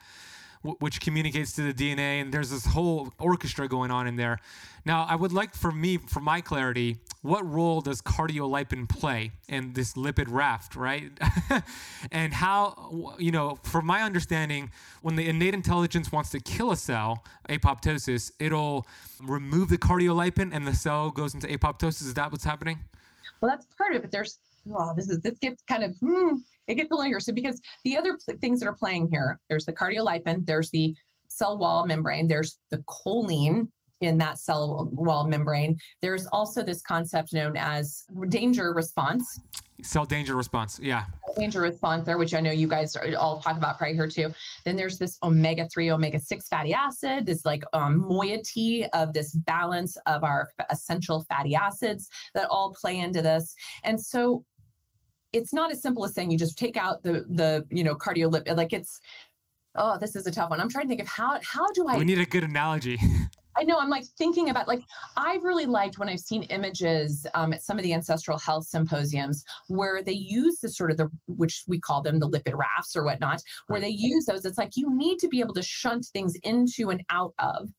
which communicates to the DNA. And there's this whole orchestra going on in there. Now, I would like for my clarity, what role does cardiolipin play in this lipid raft, right? And how, from my understanding, when the innate intelligence wants to kill a cell, apoptosis, it'll remove the cardiolipin and the cell goes into apoptosis. Is that what's happening? Well, that's part of it. It gets a little here. So because the other things that are playing here, there's the cardiolipin, there's the cell wall membrane, there's the choline in that cell wall membrane. There's also this concept known as danger response. Cell danger response, yeah. Danger response there, which I know you guys all talk about probably here too. Then there's this omega-3, omega-6 fatty acid, this moiety of this balance of our essential fatty acids that all play into this. And so it's not as simple as saying you just take out the cardiolipin. This is a tough one. I'm trying to think of how do I... We need a good analogy. I know. I'm thinking about I've really liked when I've seen images at some of the ancestral health symposiums where they use the sort of which we call them the lipid rafts or whatnot, where they use those. It's like, you need to be able to shunt things into and out of,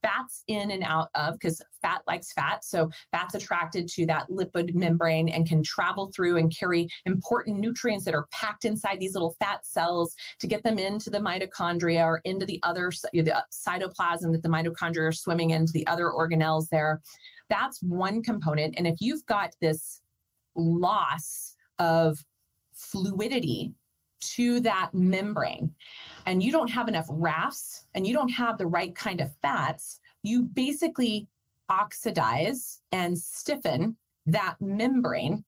fats in and out of, because fat likes fat. So fat's attracted to that lipid membrane and can travel through and carry important nutrients that are packed inside these little fat cells to get them into the mitochondria or into the other the cytoplasm that the mitochondria are swimming into, the other organelles there. That's one component. And if you've got this loss of fluidity to that membrane, and you don't have enough rafts, and you don't have the right kind of fats, you basically oxidize and stiffen that membrane,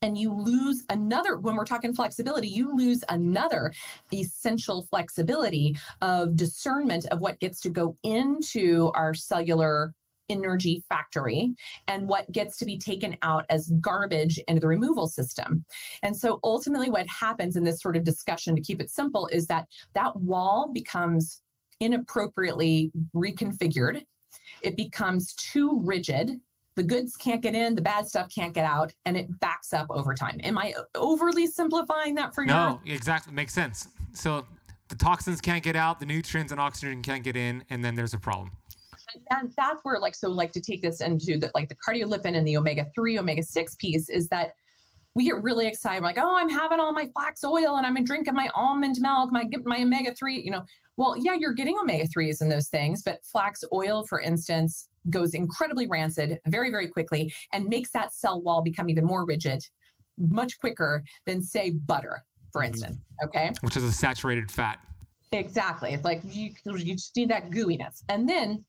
and you lose another, when we're talking flexibility, you lose another essential flexibility of discernment of what gets to go into our cellular energy factory and what gets to be taken out as garbage into the removal system. And so ultimately what happens in this sort of discussion, to keep it simple, is that wall becomes inappropriately reconfigured. It becomes too rigid. The goods can't get in, the bad stuff can't get out, and it backs up over time. Am I overly simplifying that for you? No, exactly. Makes sense. So the toxins can't get out, the nutrients and oxygen can't get in, and then there's a problem. And that's where to take this into the cardiolipin and the omega-3, omega-6 piece is that we get really excited. We're I'm having all my flax oil and I'm drinking my almond milk, my omega-3, Well, yeah, you're getting omega-3s in those things, but flax oil, for instance, goes incredibly rancid very, very quickly and makes that cell wall become even more rigid much quicker than, say, butter, for instance, okay? Which is a saturated fat. Exactly. It's you just need that gooiness. And then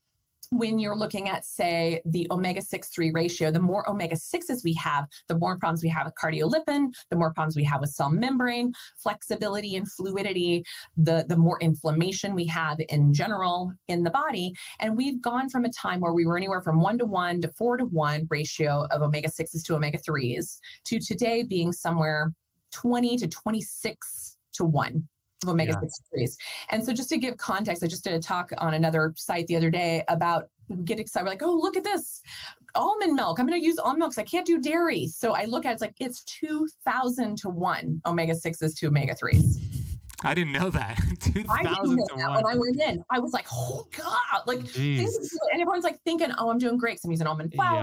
when you're looking at, say, the omega-6-3 ratio, the more omega-6s we have, the more problems we have with cardiolipin, the more problems we have with cell membrane, flexibility and fluidity, the more inflammation we have in general in the body. And we've gone from a time where we were anywhere from 1-to-1 to 4-to-1 ratio of omega-6s to omega-3s to today being somewhere 20 to 26 to 1. Of omega-6s. And so just to give context, I just did a talk on another site the other day about get excited. We're look at this almond milk. I'm going to use almond milk because I can't do dairy. So I look at it's it's 2,000 to 1 omega-6s to omega-3s. I didn't know that. 2,000 to 1. When I went in, I was oh God, and everyone's thinking, oh, I'm doing grapes. I'm using almond flour.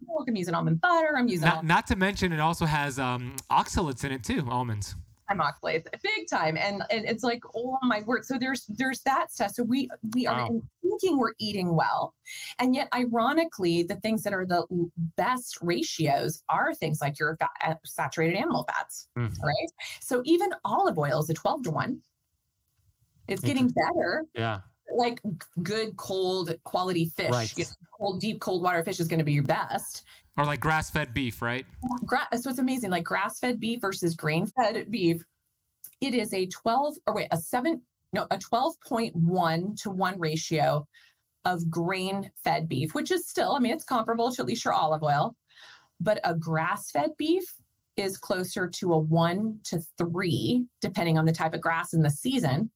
Yeah. I'm using almond butter. I'm using not to mention it also has oxalates in it too. Almonds. I'm oxalates, big time. And it's oh my word. So there's that stuff. So we are thinking we're eating well. And yet ironically, the things that are the best ratios are things like your saturated animal fats, right? So even olive oil is a 12-to-1. It's getting better. Yeah. Good cold quality fish, right. Deep cold water fish is going to be your best. Or grass-fed beef, right? So it's amazing, grass-fed beef versus grain-fed beef. It is a 12 a 7, no, a 12.1 to 1 ratio of grain-fed beef, which is still, I mean, it's comparable to at least your olive oil, but a grass-fed beef is closer to a 1 to 3, depending on the type of grass and the season,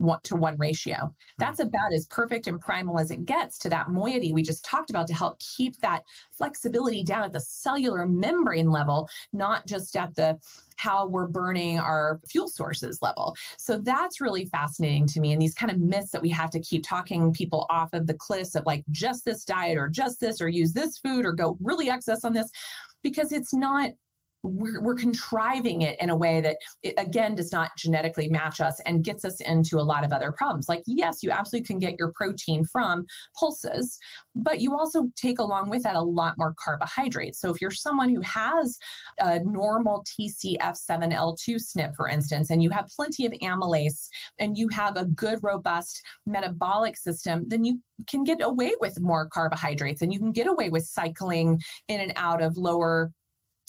1-to-1 ratio. That's about as perfect and primal as it gets to that moiety we just talked about to help keep that flexibility down at the cellular membrane level, not just at the how we're burning our fuel sources level. So that's really fascinating to me. And these kind of myths that we have to keep talking people off of the cliffs of like just this diet or just this or use this food or go really excess on this, because it's not, we're contriving it in a way that, it, again, does not genetically match us and gets us into a lot of other problems. Like, yes, you absolutely can get your protein from pulses, but you also take along with that a lot more carbohydrates. So if you're someone who has a normal TCF7L2 SNP, for instance, and you have plenty of amylase and you have a good, robust metabolic system, then you can get away with more carbohydrates and you can get away with cycling in and out of lower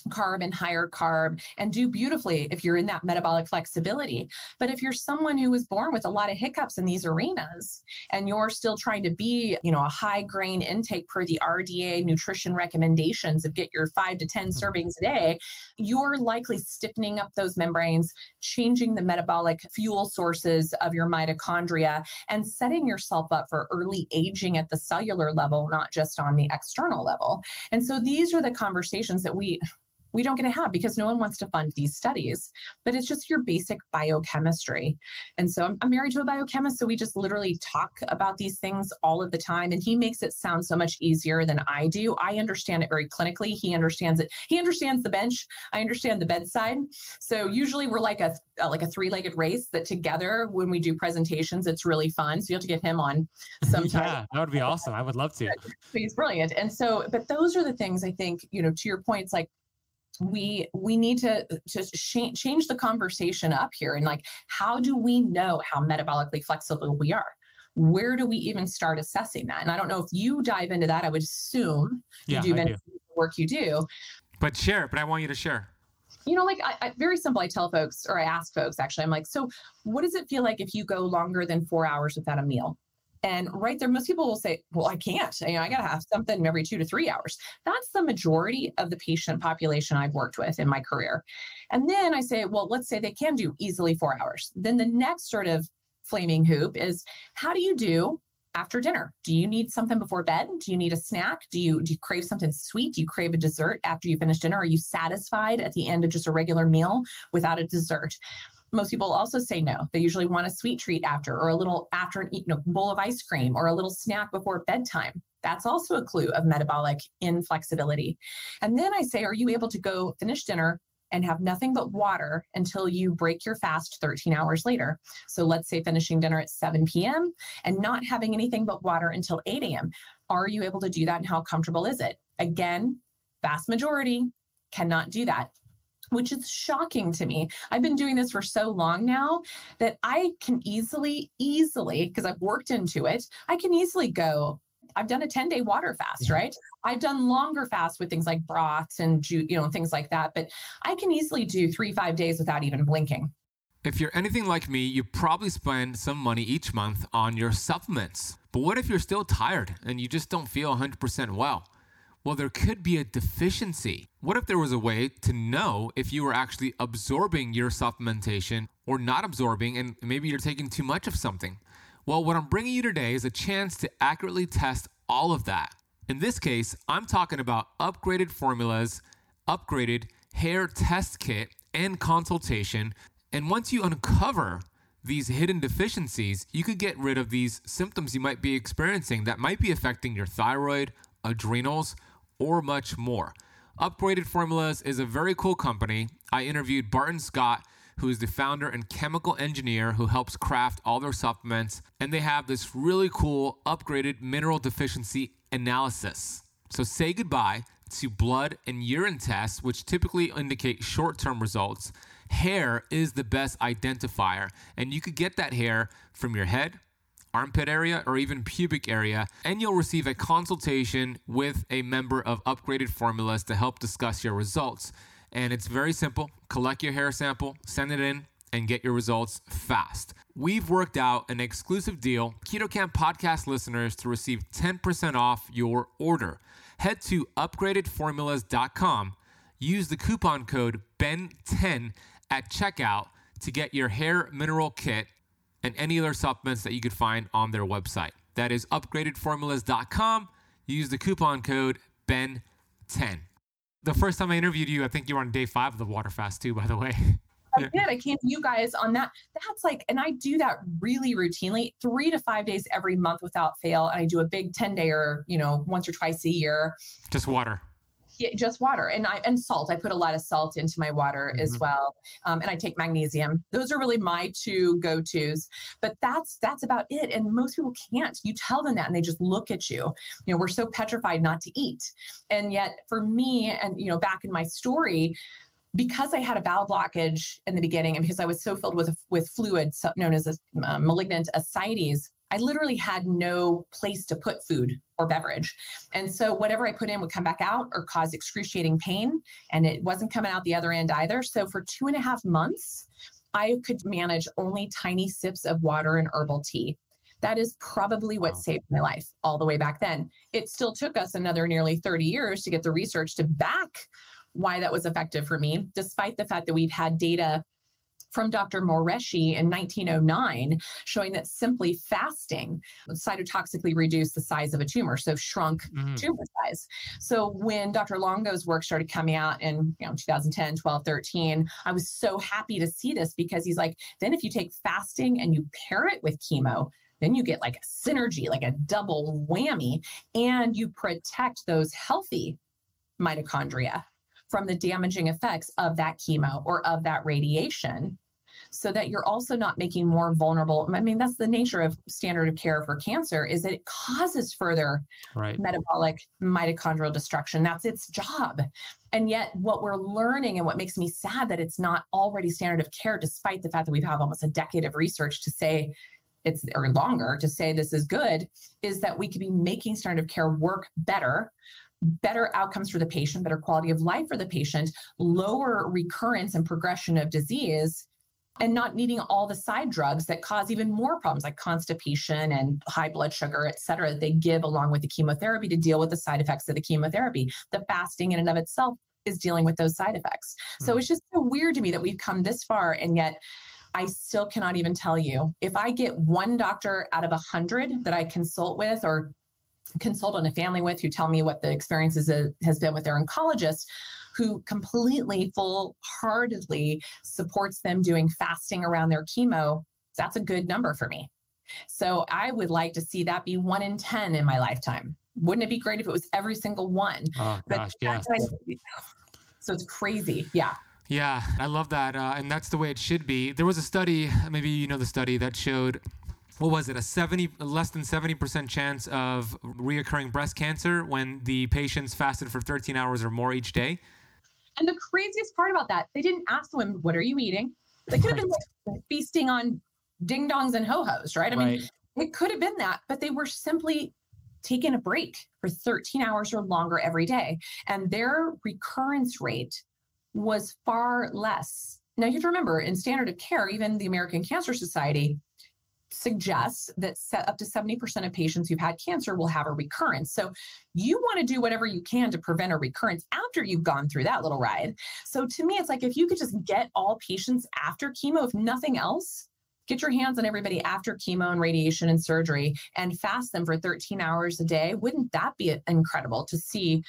carb and higher carb and do beautifully if you're in that metabolic flexibility. But if you're someone who was born with a lot of hiccups in these arenas and you're still trying to be, you know, a high grain intake per the RDA nutrition recommendations of get your 5 to 10 servings a day, you're likely stiffening up those membranes, changing the metabolic fuel sources of your mitochondria and setting yourself up for early aging at the cellular level, not just on the external level. And so these are the conversations that we don't get to have because no one wants to fund these studies, but it's just your basic biochemistry. And so I'm married to a biochemist, so we just literally talk about these things all of the time. And he makes it sound so much easier than I do. I understand it very clinically. He understands it. He understands the bench. I understand the bedside. So usually we're like a three-legged race that together, when we do presentations, it's really fun. So you have to get him on sometime. Yeah, that would be awesome. I would love to. He's brilliant. And so, but those are the things I think, you know, to your points, like, we need to just change the conversation up here. And like, how do we know how metabolically flexible we are? Where do we even start assessing that? And I don't know if you dive into that. I would assume you do many work you do. But share, but I want you to share. You know, like I very simple, I tell folks, or I ask folks actually, I'm like, so what does it feel like if you go longer than 4 hours without a meal? And right there, most people will say, well, I can't, you know, I got to have something every 2 to 3 hours. That's the majority of the patient population I've worked with in my career. And then I say, well, let's say they can do easily 4 hours. Then the next sort of flaming hoop is, how do you do after dinner? Do you need something before bed? Do you need a snack? Do you crave something sweet? Do you crave a dessert after you finish dinner? Are you satisfied at the end of just a regular meal without a dessert? Most people also say no. They usually want a sweet treat after, or a little after an bowl of ice cream, or a little snack before bedtime. That's also a clue of metabolic inflexibility. And then I say, are you able to go finish dinner and have nothing but water until you break your fast 13 hours later? So let's say finishing dinner at 7 p.m. and not having anything but water until 8 a.m. Are you able to do that, and how comfortable is it? Again, vast majority cannot do that, which is shocking to me. I've been doing this for so long now that I can easily, because I've worked into it, I can easily go, I've done a 10-day water fast, right? I've done longer fasts with things like broths and things like that, but I can easily do 3-5 days without even blinking. If you're anything like me, you probably spend some money each month on your supplements. But what if you're still tired and you just don't feel 100% well? Well, there could be a deficiency. What if there was a way to know if you were actually absorbing your supplementation or not absorbing, and maybe you're taking too much of something? Well, what I'm bringing you today is a chance to accurately test all of that. In this case, I'm talking about Upgraded Formulas, Upgraded Hair Test Kit, and Consultation. And once you uncover these hidden deficiencies, you could get rid of these symptoms you might be experiencing that might be affecting your thyroid, adrenals, or much more. Upgraded Formulas is a very cool company. I interviewed Barton Scott, who is the founder and chemical engineer who helps craft all their supplements, and they have this really cool upgraded mineral deficiency analysis. So say goodbye to blood and urine tests, which typically indicate short-term results. Hair is the best identifier, and you could get that hair from your head, armpit area, or even pubic area, and you'll receive a consultation with a member of Upgraded Formulas to help discuss your results. And it's very simple. Collect your hair sample, send it in, and get your results fast. We've worked out an exclusive deal, Keto Camp Podcast listeners, to receive 10% off your order. Head to upgradedformulas.com, use the coupon code BEN10 at checkout to get your hair mineral kit and any other supplements that you could find on their website. That is upgradedformulas.com. Use the coupon code BEN10. The first time I interviewed you, I think you were on day 5 of the water fast too, by the way. I did. I came to you guys on that. That's like, and I do that really routinely, 3 to 5 days every month without fail. And I do a big 10-day or, you know, once or twice a year. Just water. Yeah, just water. And salt. I put a lot of salt into my water as well. And I take magnesium. Those are really my two go-tos, but that's about it. And most people can't. You tell them that and they just look at you. You know, we're so petrified not to eat. And yet for me, and, you know, back in my story, because I had a bowel blockage in the beginning and because I was so filled with fluid known as malignant ascites, I literally had no place to put food or beverage. And so whatever I put in would come back out or cause excruciating pain, and it wasn't coming out the other end either. So for 2.5 months, I could manage only tiny sips of water and herbal tea. That is probably what saved my life all the way back then. It still took us another nearly 30 years to get the research to back why that was effective for me, despite the fact that we've had data from Dr. Moreshi in 1909 showing that simply fasting cytotoxically reduced the size of a tumor, so shrunk tumor size. So when Dr. Longo's work started coming out in 2010, 12, 13, I was so happy to see this because he's like, then if you take fasting and you pair it with chemo, then you get like a synergy, like a double whammy, and you protect those healthy mitochondria from the damaging effects of that chemo or of that radiation, so that you're also not making more vulnerable. I mean, that's the nature of standard of care for cancer, is that it causes further metabolic mitochondrial destruction. That's its job. And yet what we're learning, and what makes me sad that it's not already standard of care, despite the fact that we've had almost a decade of research to say it's, or longer, to say this is good, is that we could be making standard of care work better outcomes for the patient, better quality of life for the patient, lower recurrence and progression of disease, and not needing all the side drugs that cause even more problems like constipation and high blood sugar, et cetera, that they give along with the chemotherapy to deal with the side effects of the chemotherapy. The fasting in and of itself is dealing with those side effects. So it's just so weird to me that we've come this far, and yet I still cannot even tell you. If I get one doctor out of 100 that I consult with or consult on a family with, who tell me what the experiences has been with their oncologist, who completely full-heartedly supports them doing fasting around their chemo, that's a good number for me. So I would like to see that be 1 in 10 in my lifetime. Wouldn't it be great if it was every single one? Oh, gosh, yeah. So it's crazy. Yeah. Yeah. I love that. And that's the way it should be. There was a study, maybe you know the study, that showed, what was it, less than 70% chance of reoccurring breast cancer when the patients fasted for 13 hours or more each day. And the craziest part about that, they didn't ask the women, what are you eating? They could have been like feasting on ding-dongs and ho-hos, right? I mean, it could have been that, but they were simply taking a break for 13 hours or longer every day. And their recurrence rate was far less. Now, you have to remember, in standard of care, even the American Cancer Society suggests that up to 70% of patients who've had cancer will have a recurrence. So you want to do whatever you can to prevent a recurrence after you've gone through that little ride. So to me, it's like, if you could just get all patients after chemo, if nothing else, get your hands on everybody after chemo and radiation and surgery and fast them for 13 hours a day. Wouldn't that be incredible to see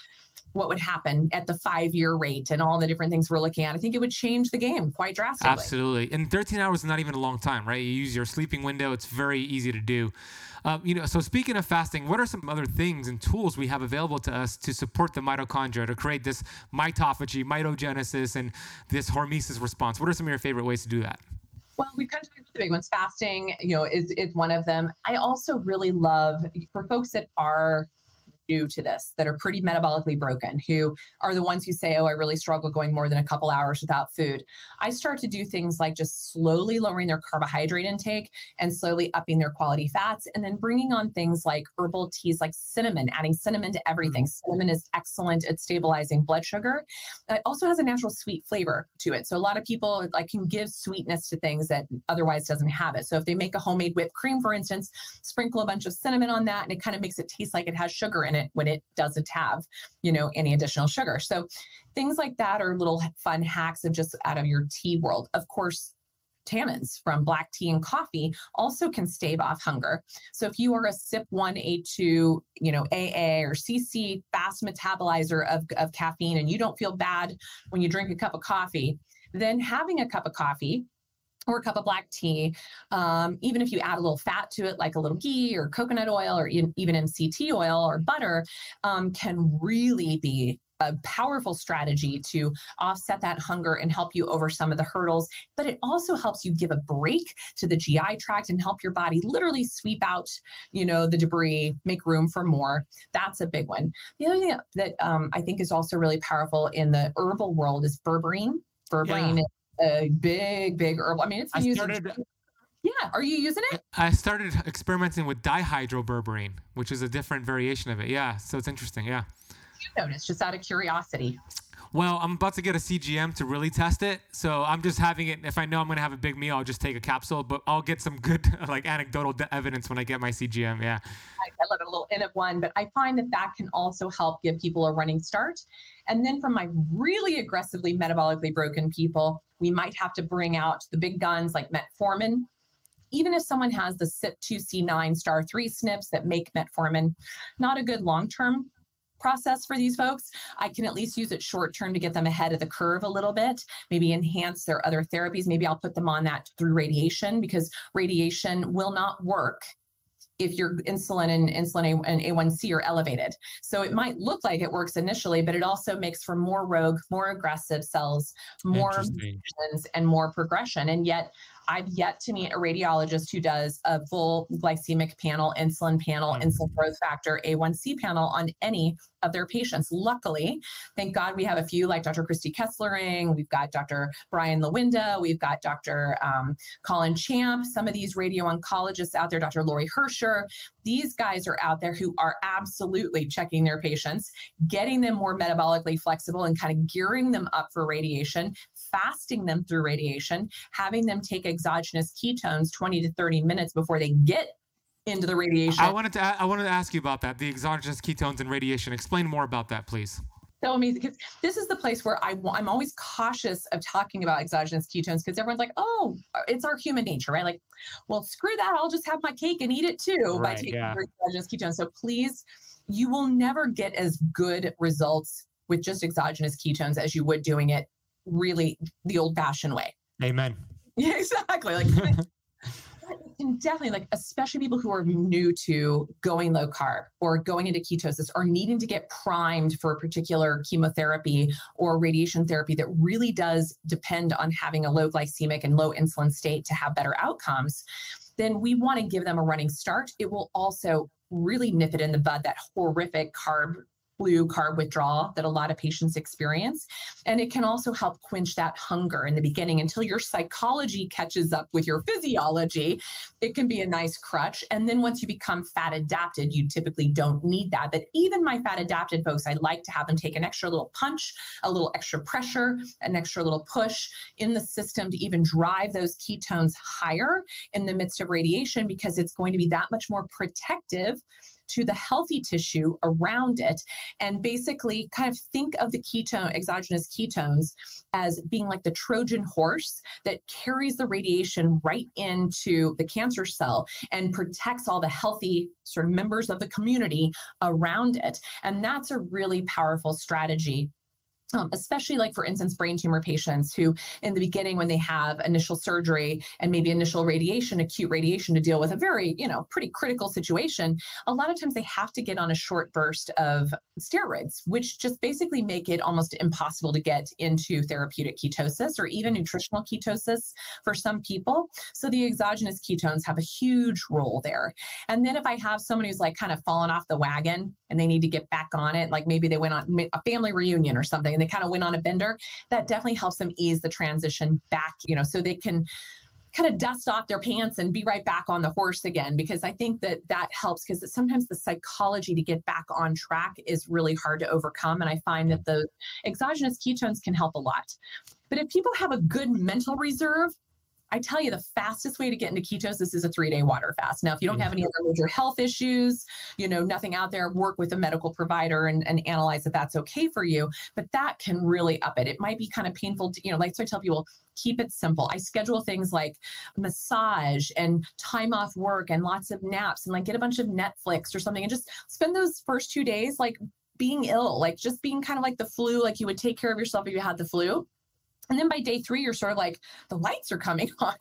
what would happen at the 5-year rate and all the different things we're looking at? I think it would change the game quite drastically. Absolutely. And 13 hours is not even a long time, right? You use your sleeping window. It's very easy to do. So speaking of fasting, what are some other things and tools we have available to us to support the mitochondria, to create this mitophagy, mitogenesis, and this hormesis response? What are some of your favorite ways to do that? Well, we've kind of talked about the big ones. Fasting, is one of them. I also really love, for folks that are new to this, that are pretty metabolically broken, who are the ones who say, oh, I really struggle going more than a couple hours without food. I start to do things like just slowly lowering their carbohydrate intake and slowly upping their quality fats, and then bringing on things like herbal teas, like cinnamon, adding cinnamon to everything. Cinnamon is excellent at stabilizing blood sugar. It also has a natural sweet flavor to it. So a lot of people like can give sweetness to things that otherwise doesn't have it. So if they make a homemade whipped cream, for instance, sprinkle a bunch of cinnamon on that, and it kind of makes it taste like it has sugar in it when it doesn't have, you know, any additional sugar. So things like that are little fun hacks of just out of your tea world. Of course, tannins from black tea and coffee also can stave off hunger. So if you are a SIP1A2, you know, AA or CC fast metabolizer of caffeine, and you don't feel bad when you drink a cup of coffee, then having a cup of coffee or a cup of black tea, even if you add a little fat to it, like a little ghee or coconut oil or even MCT oil or butter, can really be a powerful strategy to offset that hunger and help you over some of the hurdles. But it also helps you give a break to the GI tract and help your body literally sweep out, you know, the debris, make room for more. That's a big one. The other thing that I think is also really powerful in the herbal world is berberine. Berberine is a big herbal. I mean, it's yeah. Are you using it? I started experimenting with dihydroberberine, which is a different variation of it. Yeah. So it's interesting. Yeah. Notice just out of curiosity. Well, I'm about to get a CGM to really test it. So I'm just having it. If I know I'm going to have a big meal, I'll just take a capsule, but I'll get some good like anecdotal evidence when I get my CGM. Yeah. I love it. A little N of one, but I find that that can also help give people a running start. And then from my really aggressively metabolically broken people, we might have to bring out the big guns like metformin. Even if someone has the CYP2C9 star 3 SNPs that make metformin, not a good long-term process for these folks, I can at least use it short term to get them ahead of the curve a little bit, maybe enhance their other therapies. Maybe I'll put them on that through radiation, because radiation will not work if your insulin and A1C are elevated. So it might look like it works initially, but it also makes for more rogue, more aggressive cells, more mutations, and more progression. And yet I've yet to meet a radiologist who does a full glycemic panel, insulin growth factor, A1C panel on any of their patients. Luckily, thank God we have a few like Dr. Christy Kesslering, we've got Dr. Brian Lewinda, we've got Dr. Colin Champ, some of these radio oncologists out there, Dr. Lori Hersher. These guys are out there who are absolutely checking their patients, getting them more metabolically flexible and kind of gearing them up for radiation, fasting them through radiation, having them take exogenous ketones 20 to 30 minutes before they get into the radiation. I wanted to ask you about that, the exogenous ketones and radiation. Explain more about that, please. So amazing, because this is the place where I'm always cautious of talking about exogenous ketones, because everyone's like, oh, it's our human nature, right? Like, well, screw that. I'll just have my cake and eat it too, right, by taking exogenous ketones. So please, you will never get as good results with just exogenous ketones as you would doing it really the old-fashioned way. Amen. Yeah, exactly. Like, and definitely, like, especially people who are new to going low carb or going into ketosis or needing to get primed for a particular chemotherapy or radiation therapy that really does depend on having a low glycemic and low insulin state to have better outcomes, then we want to give them a running start. It will also really nip it in the bud, that horrific carb withdrawal that a lot of patients experience. And it can also help quench that hunger in the beginning until your psychology catches up with your physiology. It can be a nice crutch. And then once you become fat adapted, you typically don't need that. But even my fat adapted folks, I like to have them take an extra little punch, a little extra pressure, an extra little push in the system to even drive those ketones higher in the midst of radiation, because it's going to be that much more protective to the healthy tissue around it. And basically kind of think of the exogenous ketones as being like the Trojan horse that carries the radiation right into the cancer cell and protects all the healthy sort of members of the community around it. And that's a really powerful strategy especially like, for instance, brain tumor patients who in the beginning, when they have initial surgery and maybe initial radiation, acute radiation to deal with a very, pretty critical situation, a lot of times they have to get on a short burst of steroids, which just basically make it almost impossible to get into therapeutic ketosis or even nutritional ketosis for some people. So the exogenous ketones have a huge role there. And then if I have someone who's like kind of fallen off the wagon and they need to get back on it, like maybe they went on a family reunion or something and they kind of went on a bender, that definitely helps them ease the transition back, so they can kind of dust off their pants and be right back on the horse again, because I think that helps, because sometimes the psychology to get back on track is really hard to overcome. And I find that the exogenous ketones can help a lot. But if people have a good mental reserve, I tell you, the fastest way to get into ketosis is a 3-day water fast. Now, if you don't have any other major health issues, nothing out there, work with a medical provider and analyze that that's okay for you. But that can really up it. It might be kind of painful to, so I tell people, keep it simple. I schedule things like massage and time off work and lots of naps and like get a bunch of Netflix or something and just spend those first 2 days like being ill, like just being kind of like the flu, like you would take care of yourself if you had the flu. And then by day 3, you're sort of like, the lights are coming on.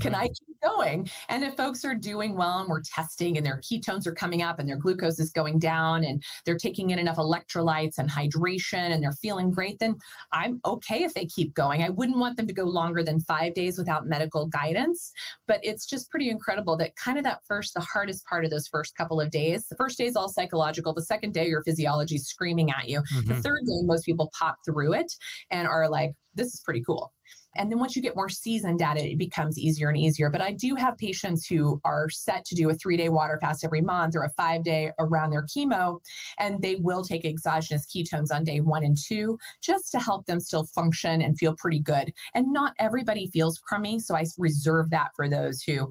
Can I keep going? And if folks are doing well and we're testing and their ketones are coming up and their glucose is going down and they're taking in enough electrolytes and hydration and they're feeling great, then I'm okay if they keep going. I wouldn't want them to go longer than 5 days without medical guidance. But it's just pretty incredible that kind of the hardest part of those first couple of days, the first day is all psychological. The second day, your physiology is screaming at you. The third day, most people pop through it and are like, this is pretty cool. And then once you get more seasoned at it, it becomes easier and easier. But I do have patients who are set to do a 3-day water fast every month or a 5-day around their chemo, and they will take exogenous ketones on day 1 and 2 just to help them still function and feel pretty good. And not everybody feels crummy, so I reserve that for those who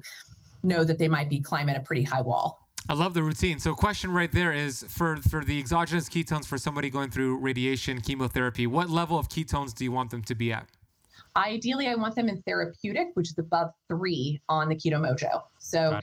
know that they might be climbing a pretty high wall. I love the routine. So question right there is for the exogenous ketones for somebody going through radiation, chemotherapy, what level of ketones do you want them to be at? Ideally, I want them in therapeutic, which is above 3 on the Keto-Mojo. So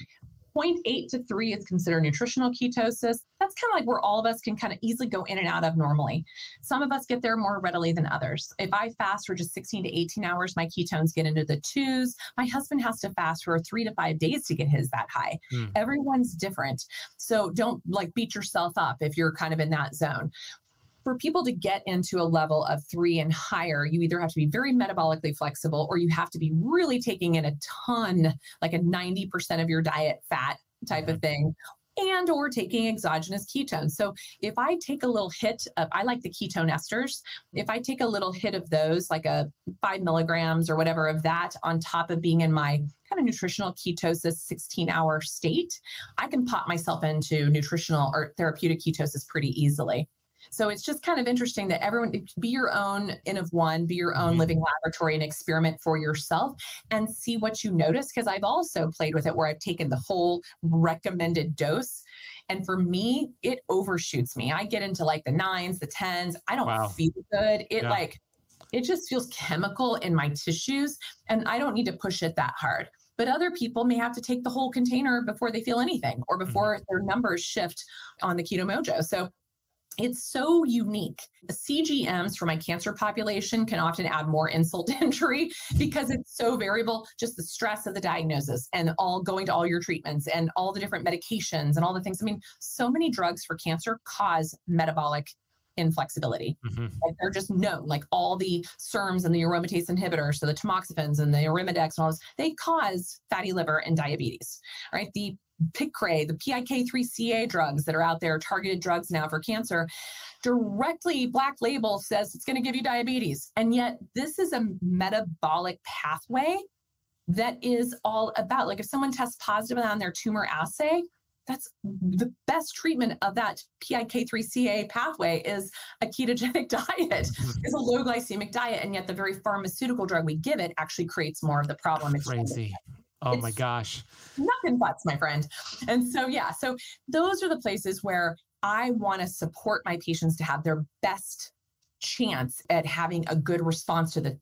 0.8 to 3 is considered nutritional ketosis. That's kind of like where all of us can kind of easily go in and out of normally. Some of us get there more readily than others. If I fast for just 16 to 18 hours, my ketones get into the 2s. My husband has to fast for 3 to 5 days to get his that high. Everyone's different. So don't like beat yourself up if you're kind of in that zone. For people to get into a level of 3 and higher, you either have to be very metabolically flexible or you have to be really taking in a ton, like a 90% of your diet fat type of thing, and or taking exogenous ketones. So if I take a little hit of, I like the ketone esters. If I take a little hit of those, like a 5 milligrams or whatever of that on top of being in my kind of nutritional ketosis 16-hour state, I can pop myself into nutritional or therapeutic ketosis pretty easily. So it's just kind of interesting that everyone, be your own N of one, be your own living laboratory and experiment for yourself and see what you notice. Because I've also played with it where I've taken the whole recommended dose. And for me, it overshoots me. I get into like the 9s, the 10s. I don't feel good. It just feels chemical in my tissues and I don't need to push it that hard. But other people may have to take the whole container before they feel anything or before their numbers shift on the Keto-Mojo. So it's so unique. The CGMs for my cancer population can often add more insult to injury because it's so variable, just the stress of the diagnosis and all going to all your treatments and all the different medications and all the things. I mean, so many drugs for cancer cause metabolic inflexibility. Like they're just known, like all the SERMs and the aromatase inhibitors, so the tamoxifens and the Arimidex and all those, they cause fatty liver and diabetes, right? The Picray, the PIK3CA drugs that are out there, targeted drugs now for cancer, directly black label says it's going to give you diabetes. And yet this is a metabolic pathway that is all about, like if someone tests positive on their tumor assay, that's the best treatment of that PIK3CA pathway is a ketogenic diet, is a low glycemic diet. And yet the very pharmaceutical drug we give it actually creates more of the problem. It's crazy. Oh my gosh. Nothing buts, my friend. And so, so those are the places where I want to support my patients to have their best chance at having a good response to the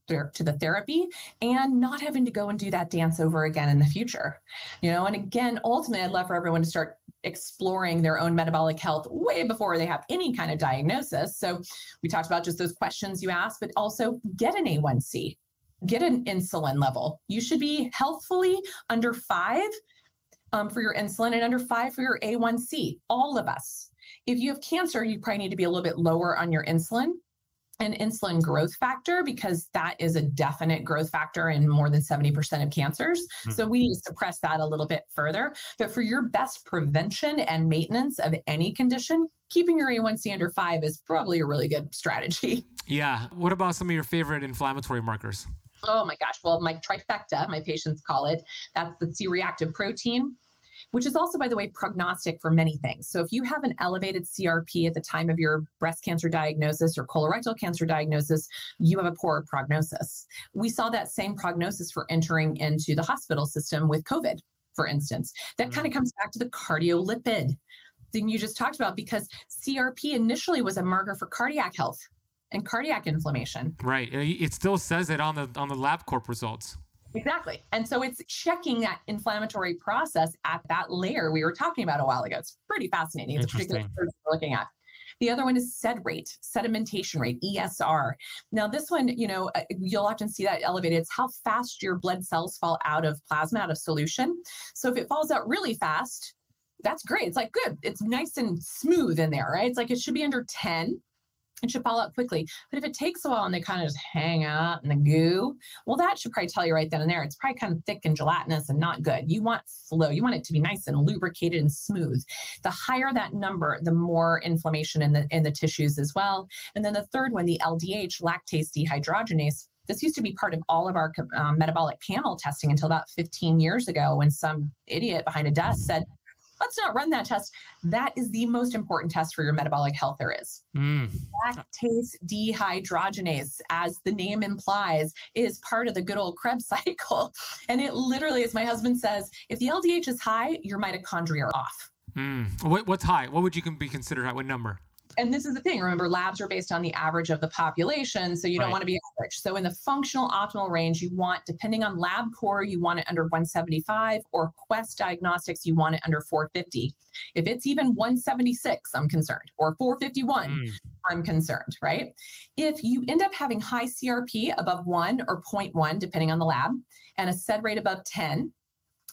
therapy and not having to go and do that dance over again in the future. And again, ultimately, I'd love for everyone to start exploring their own metabolic health way before they have any kind of diagnosis. So we talked about just those questions you asked, but also get an A1C, get an insulin level. You should be healthfully under 5 for your insulin and under 5 for your A1C, all of us. If you have cancer, you probably need to be a little bit lower on your insulin and insulin growth factor, because that is a definite growth factor in more than 70% of cancers. Mm-hmm. So we need to suppress that a little bit further. But for your best prevention and maintenance of any condition, keeping your A1C under 5 is probably a really good strategy. Yeah. What about some of your favorite inflammatory markers? Oh my gosh. Well, my trifecta, my patients call it, that's the C-reactive protein, which is also, by the way, prognostic for many things. So if you have an elevated CRP at the time of your breast cancer diagnosis or colorectal cancer diagnosis, you have a poorer prognosis. We saw that same prognosis for entering into the hospital system with COVID, for instance. That kind of comes back to the cardiolipid thing you just talked about, because CRP initially was a marker for cardiac health and cardiac inflammation. Right. It still says it on the LabCorp results. Exactly. And so it's checking that inflammatory process at that layer we were talking about a while ago. It's pretty fascinating. It's a particular thing we're looking at. The other one is SED rate, sedimentation rate, ESR. Now this one, you'll often see that elevated. It's how fast your blood cells fall out of plasma, out of solution. So if it falls out really fast, that's great. It's like, good. It's nice and smooth in there, right? It's like, it should be under 10. It should fall out quickly. But if it takes a while and they kind of just hang out in the goo, well, that should probably tell you right then and there. It's probably kind of thick and gelatinous and not good. You want flow. You want it to be nice and lubricated and smooth. The higher that number, the more inflammation in the tissues as well. And then the third one, the LDH, lactase dehydrogenase. This used to be part of all of our metabolic panel testing until about 15 years ago when some idiot behind a desk said, let's not run that test. That is the most important test for your metabolic health there is. Lactase dehydrogenase, as the name implies, is part of the good old Krebs cycle. And it literally, as my husband says, if the LDH is high, your mitochondria are off. What's high? What would you be considered high? What number? And this is the thing. Remember, labs are based on the average of the population, so you don't want to be average. So in the functional optimal range, you want, depending on LabCorp, you want it under 175, or Quest Diagnostics, you want it under 450. If it's even 176, I'm concerned, or 451, I'm concerned, right? If you end up having high CRP above 1 or 0.1, depending on the lab, and a SED rate above 10,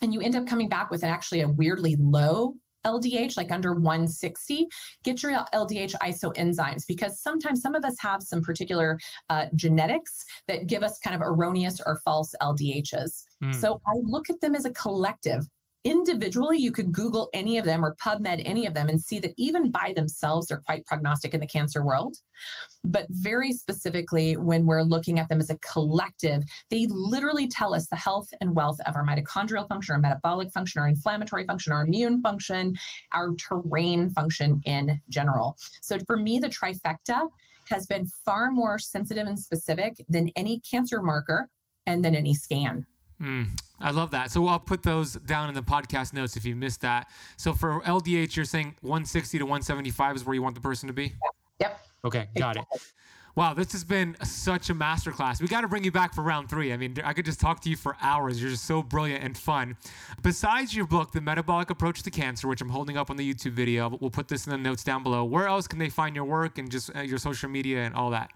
and you end up coming back with a weirdly low LDH, like under 160, get your LDH isoenzymes, because sometimes some of us have some particular genetics that give us kind of erroneous or false LDHs. So I look at them as a collective. Individually, you could Google any of them or PubMed any of them and see that even by themselves, they're quite prognostic in the cancer world. But very specifically, when we're looking at them as a collective, they literally tell us the health and wealth of our mitochondrial function, our metabolic function, our inflammatory function, our immune function, our terrain function in general. So for me, the trifecta has been far more sensitive and specific than any cancer marker and than any scan. I love that. So I'll put those down in the podcast notes if you missed that. So for LDH, you're saying 160 to 175 is where you want the person to be? Yep. Okay. Got it. Wow. This has been such a masterclass. We got to bring you back for round 3. I mean, I could just talk to you for hours. You're just so brilliant and fun. Besides your book, The Metabolic Approach to Cancer, which I'm holding up on the YouTube video, but we'll put this in the notes down below. Where else can they find your work and just your social media and all that?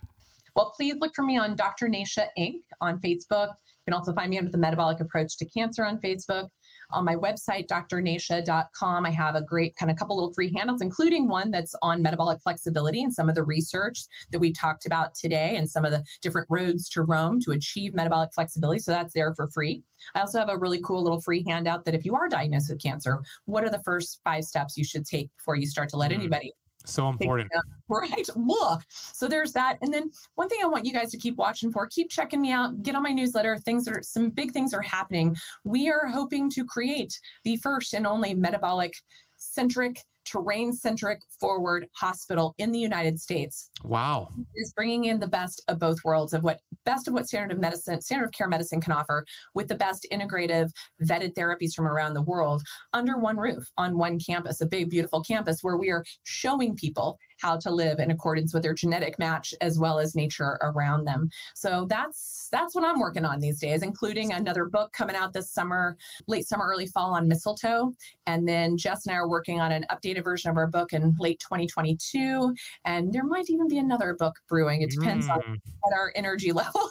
Well, please look for me on Dr. Nasha Inc. on Facebook. You can also find me under The Metabolic Approach to Cancer on Facebook. On my website, drnasha.com, I have a great couple little free handles, including one that's on metabolic flexibility and some of the research that we talked about today and some of the different roads to Rome to achieve metabolic flexibility. So that's there for free. I also have a really cool little free handout that if you are diagnosed with cancer, what are the first 5 steps you should take before you start to let anybody So important. Right. So there's that. And then one thing I want you guys to keep watching for, keep checking me out, get on my newsletter. Some big things are happening. We are hoping to create the first and only metabolic centric, terrain centric forward hospital in the United States. Wow. It's bringing in the best of both worlds of what standard of care medicine can offer with the best integrative vetted therapies from around the world under one roof on one campus, a big, beautiful campus where we are showing people how to live in accordance with their genetic match as well as nature around them. So that's what I'm working on these days, including another book coming out this summer, late summer, early fall on mistletoe. And then Jess and I are working on an updated version of our book in late 2022. And there might even be another book brewing. It depends on our energy levels.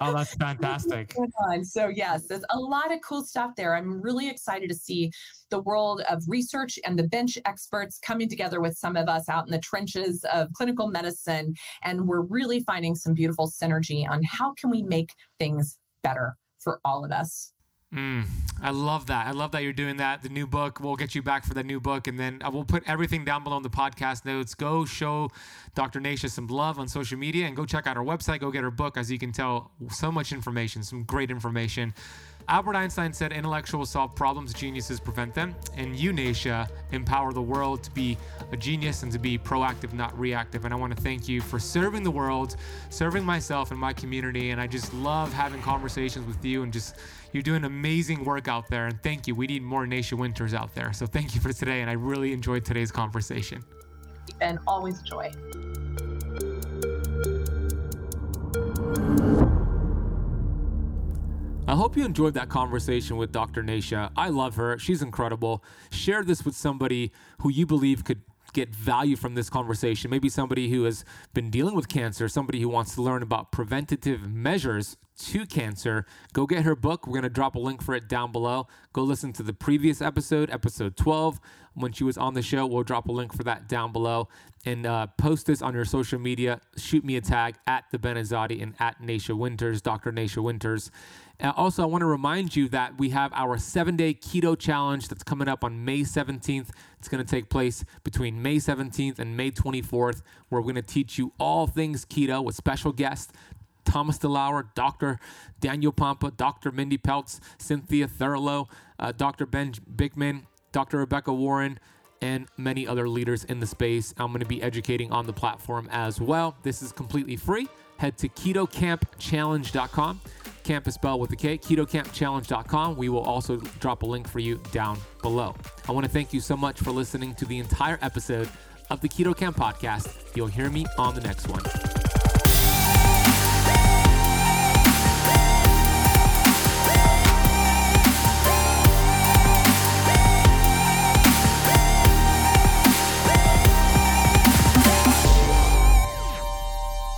Oh, that's fantastic. So yes, there's a lot of cool stuff there. I'm really excited to see the world of research and the bench experts coming together with some of us out in the trenches of clinical medicine. And we're really finding some beautiful synergy on how can we make things better for all of us. I love that. I love that you're doing that. The new book, we'll get you back for the new book. And then we'll put everything down below in the podcast notes. Go show Dr. Nasha some love on social media and go check out her website. Go get her book. As you can tell, so much information, some great information. Albert Einstein said, intellectuals solve problems, geniuses prevent them. And you, Nasha, empower the world to be a genius and to be proactive, not reactive. And I want to thank you for serving the world, serving myself and my community. And I just love having conversations with you, and just, you're doing amazing work out there. And thank you. We need more Nasha Winters out there. So thank you for today. And I really enjoyed today's conversation. And always joy. I hope you enjoyed that conversation with Dr. Nasha. I love her. She's incredible. Share this with somebody who you believe could get value from this conversation. Maybe somebody who has been dealing with cancer, somebody who wants to learn about preventative measures to cancer. Go get her book. We're going to drop a link for it down below. Go listen to the previous episode, episode 12. When she was on the show, we'll drop a link for that down below. And post this on your social media. Shoot me a tag at the Ben Azadi and at Nasha Winters, Dr. Nasha Winters. Also, I want to remind you that we have our 7-day keto challenge that's coming up on May 17th. It's going to take place between May 17th and May 24th, where we're going to teach you all things keto with special guests, Thomas DeLauer, Dr. Daniel Pampa, Dr. Mindy Peltz, Cynthia Thurlow, Dr. Benjamin Bickman, Dr. Rebecca Warren, and many other leaders in the space. I'm going to be educating on the platform as well. This is completely free. Head to KetoCampChallenge.com. Camp is spelled with a K, KetoCampChallenge.com. We will also drop a link for you down below. I want to thank you so much for listening to the entire episode of the Keto Camp Podcast. You'll hear me on the next one.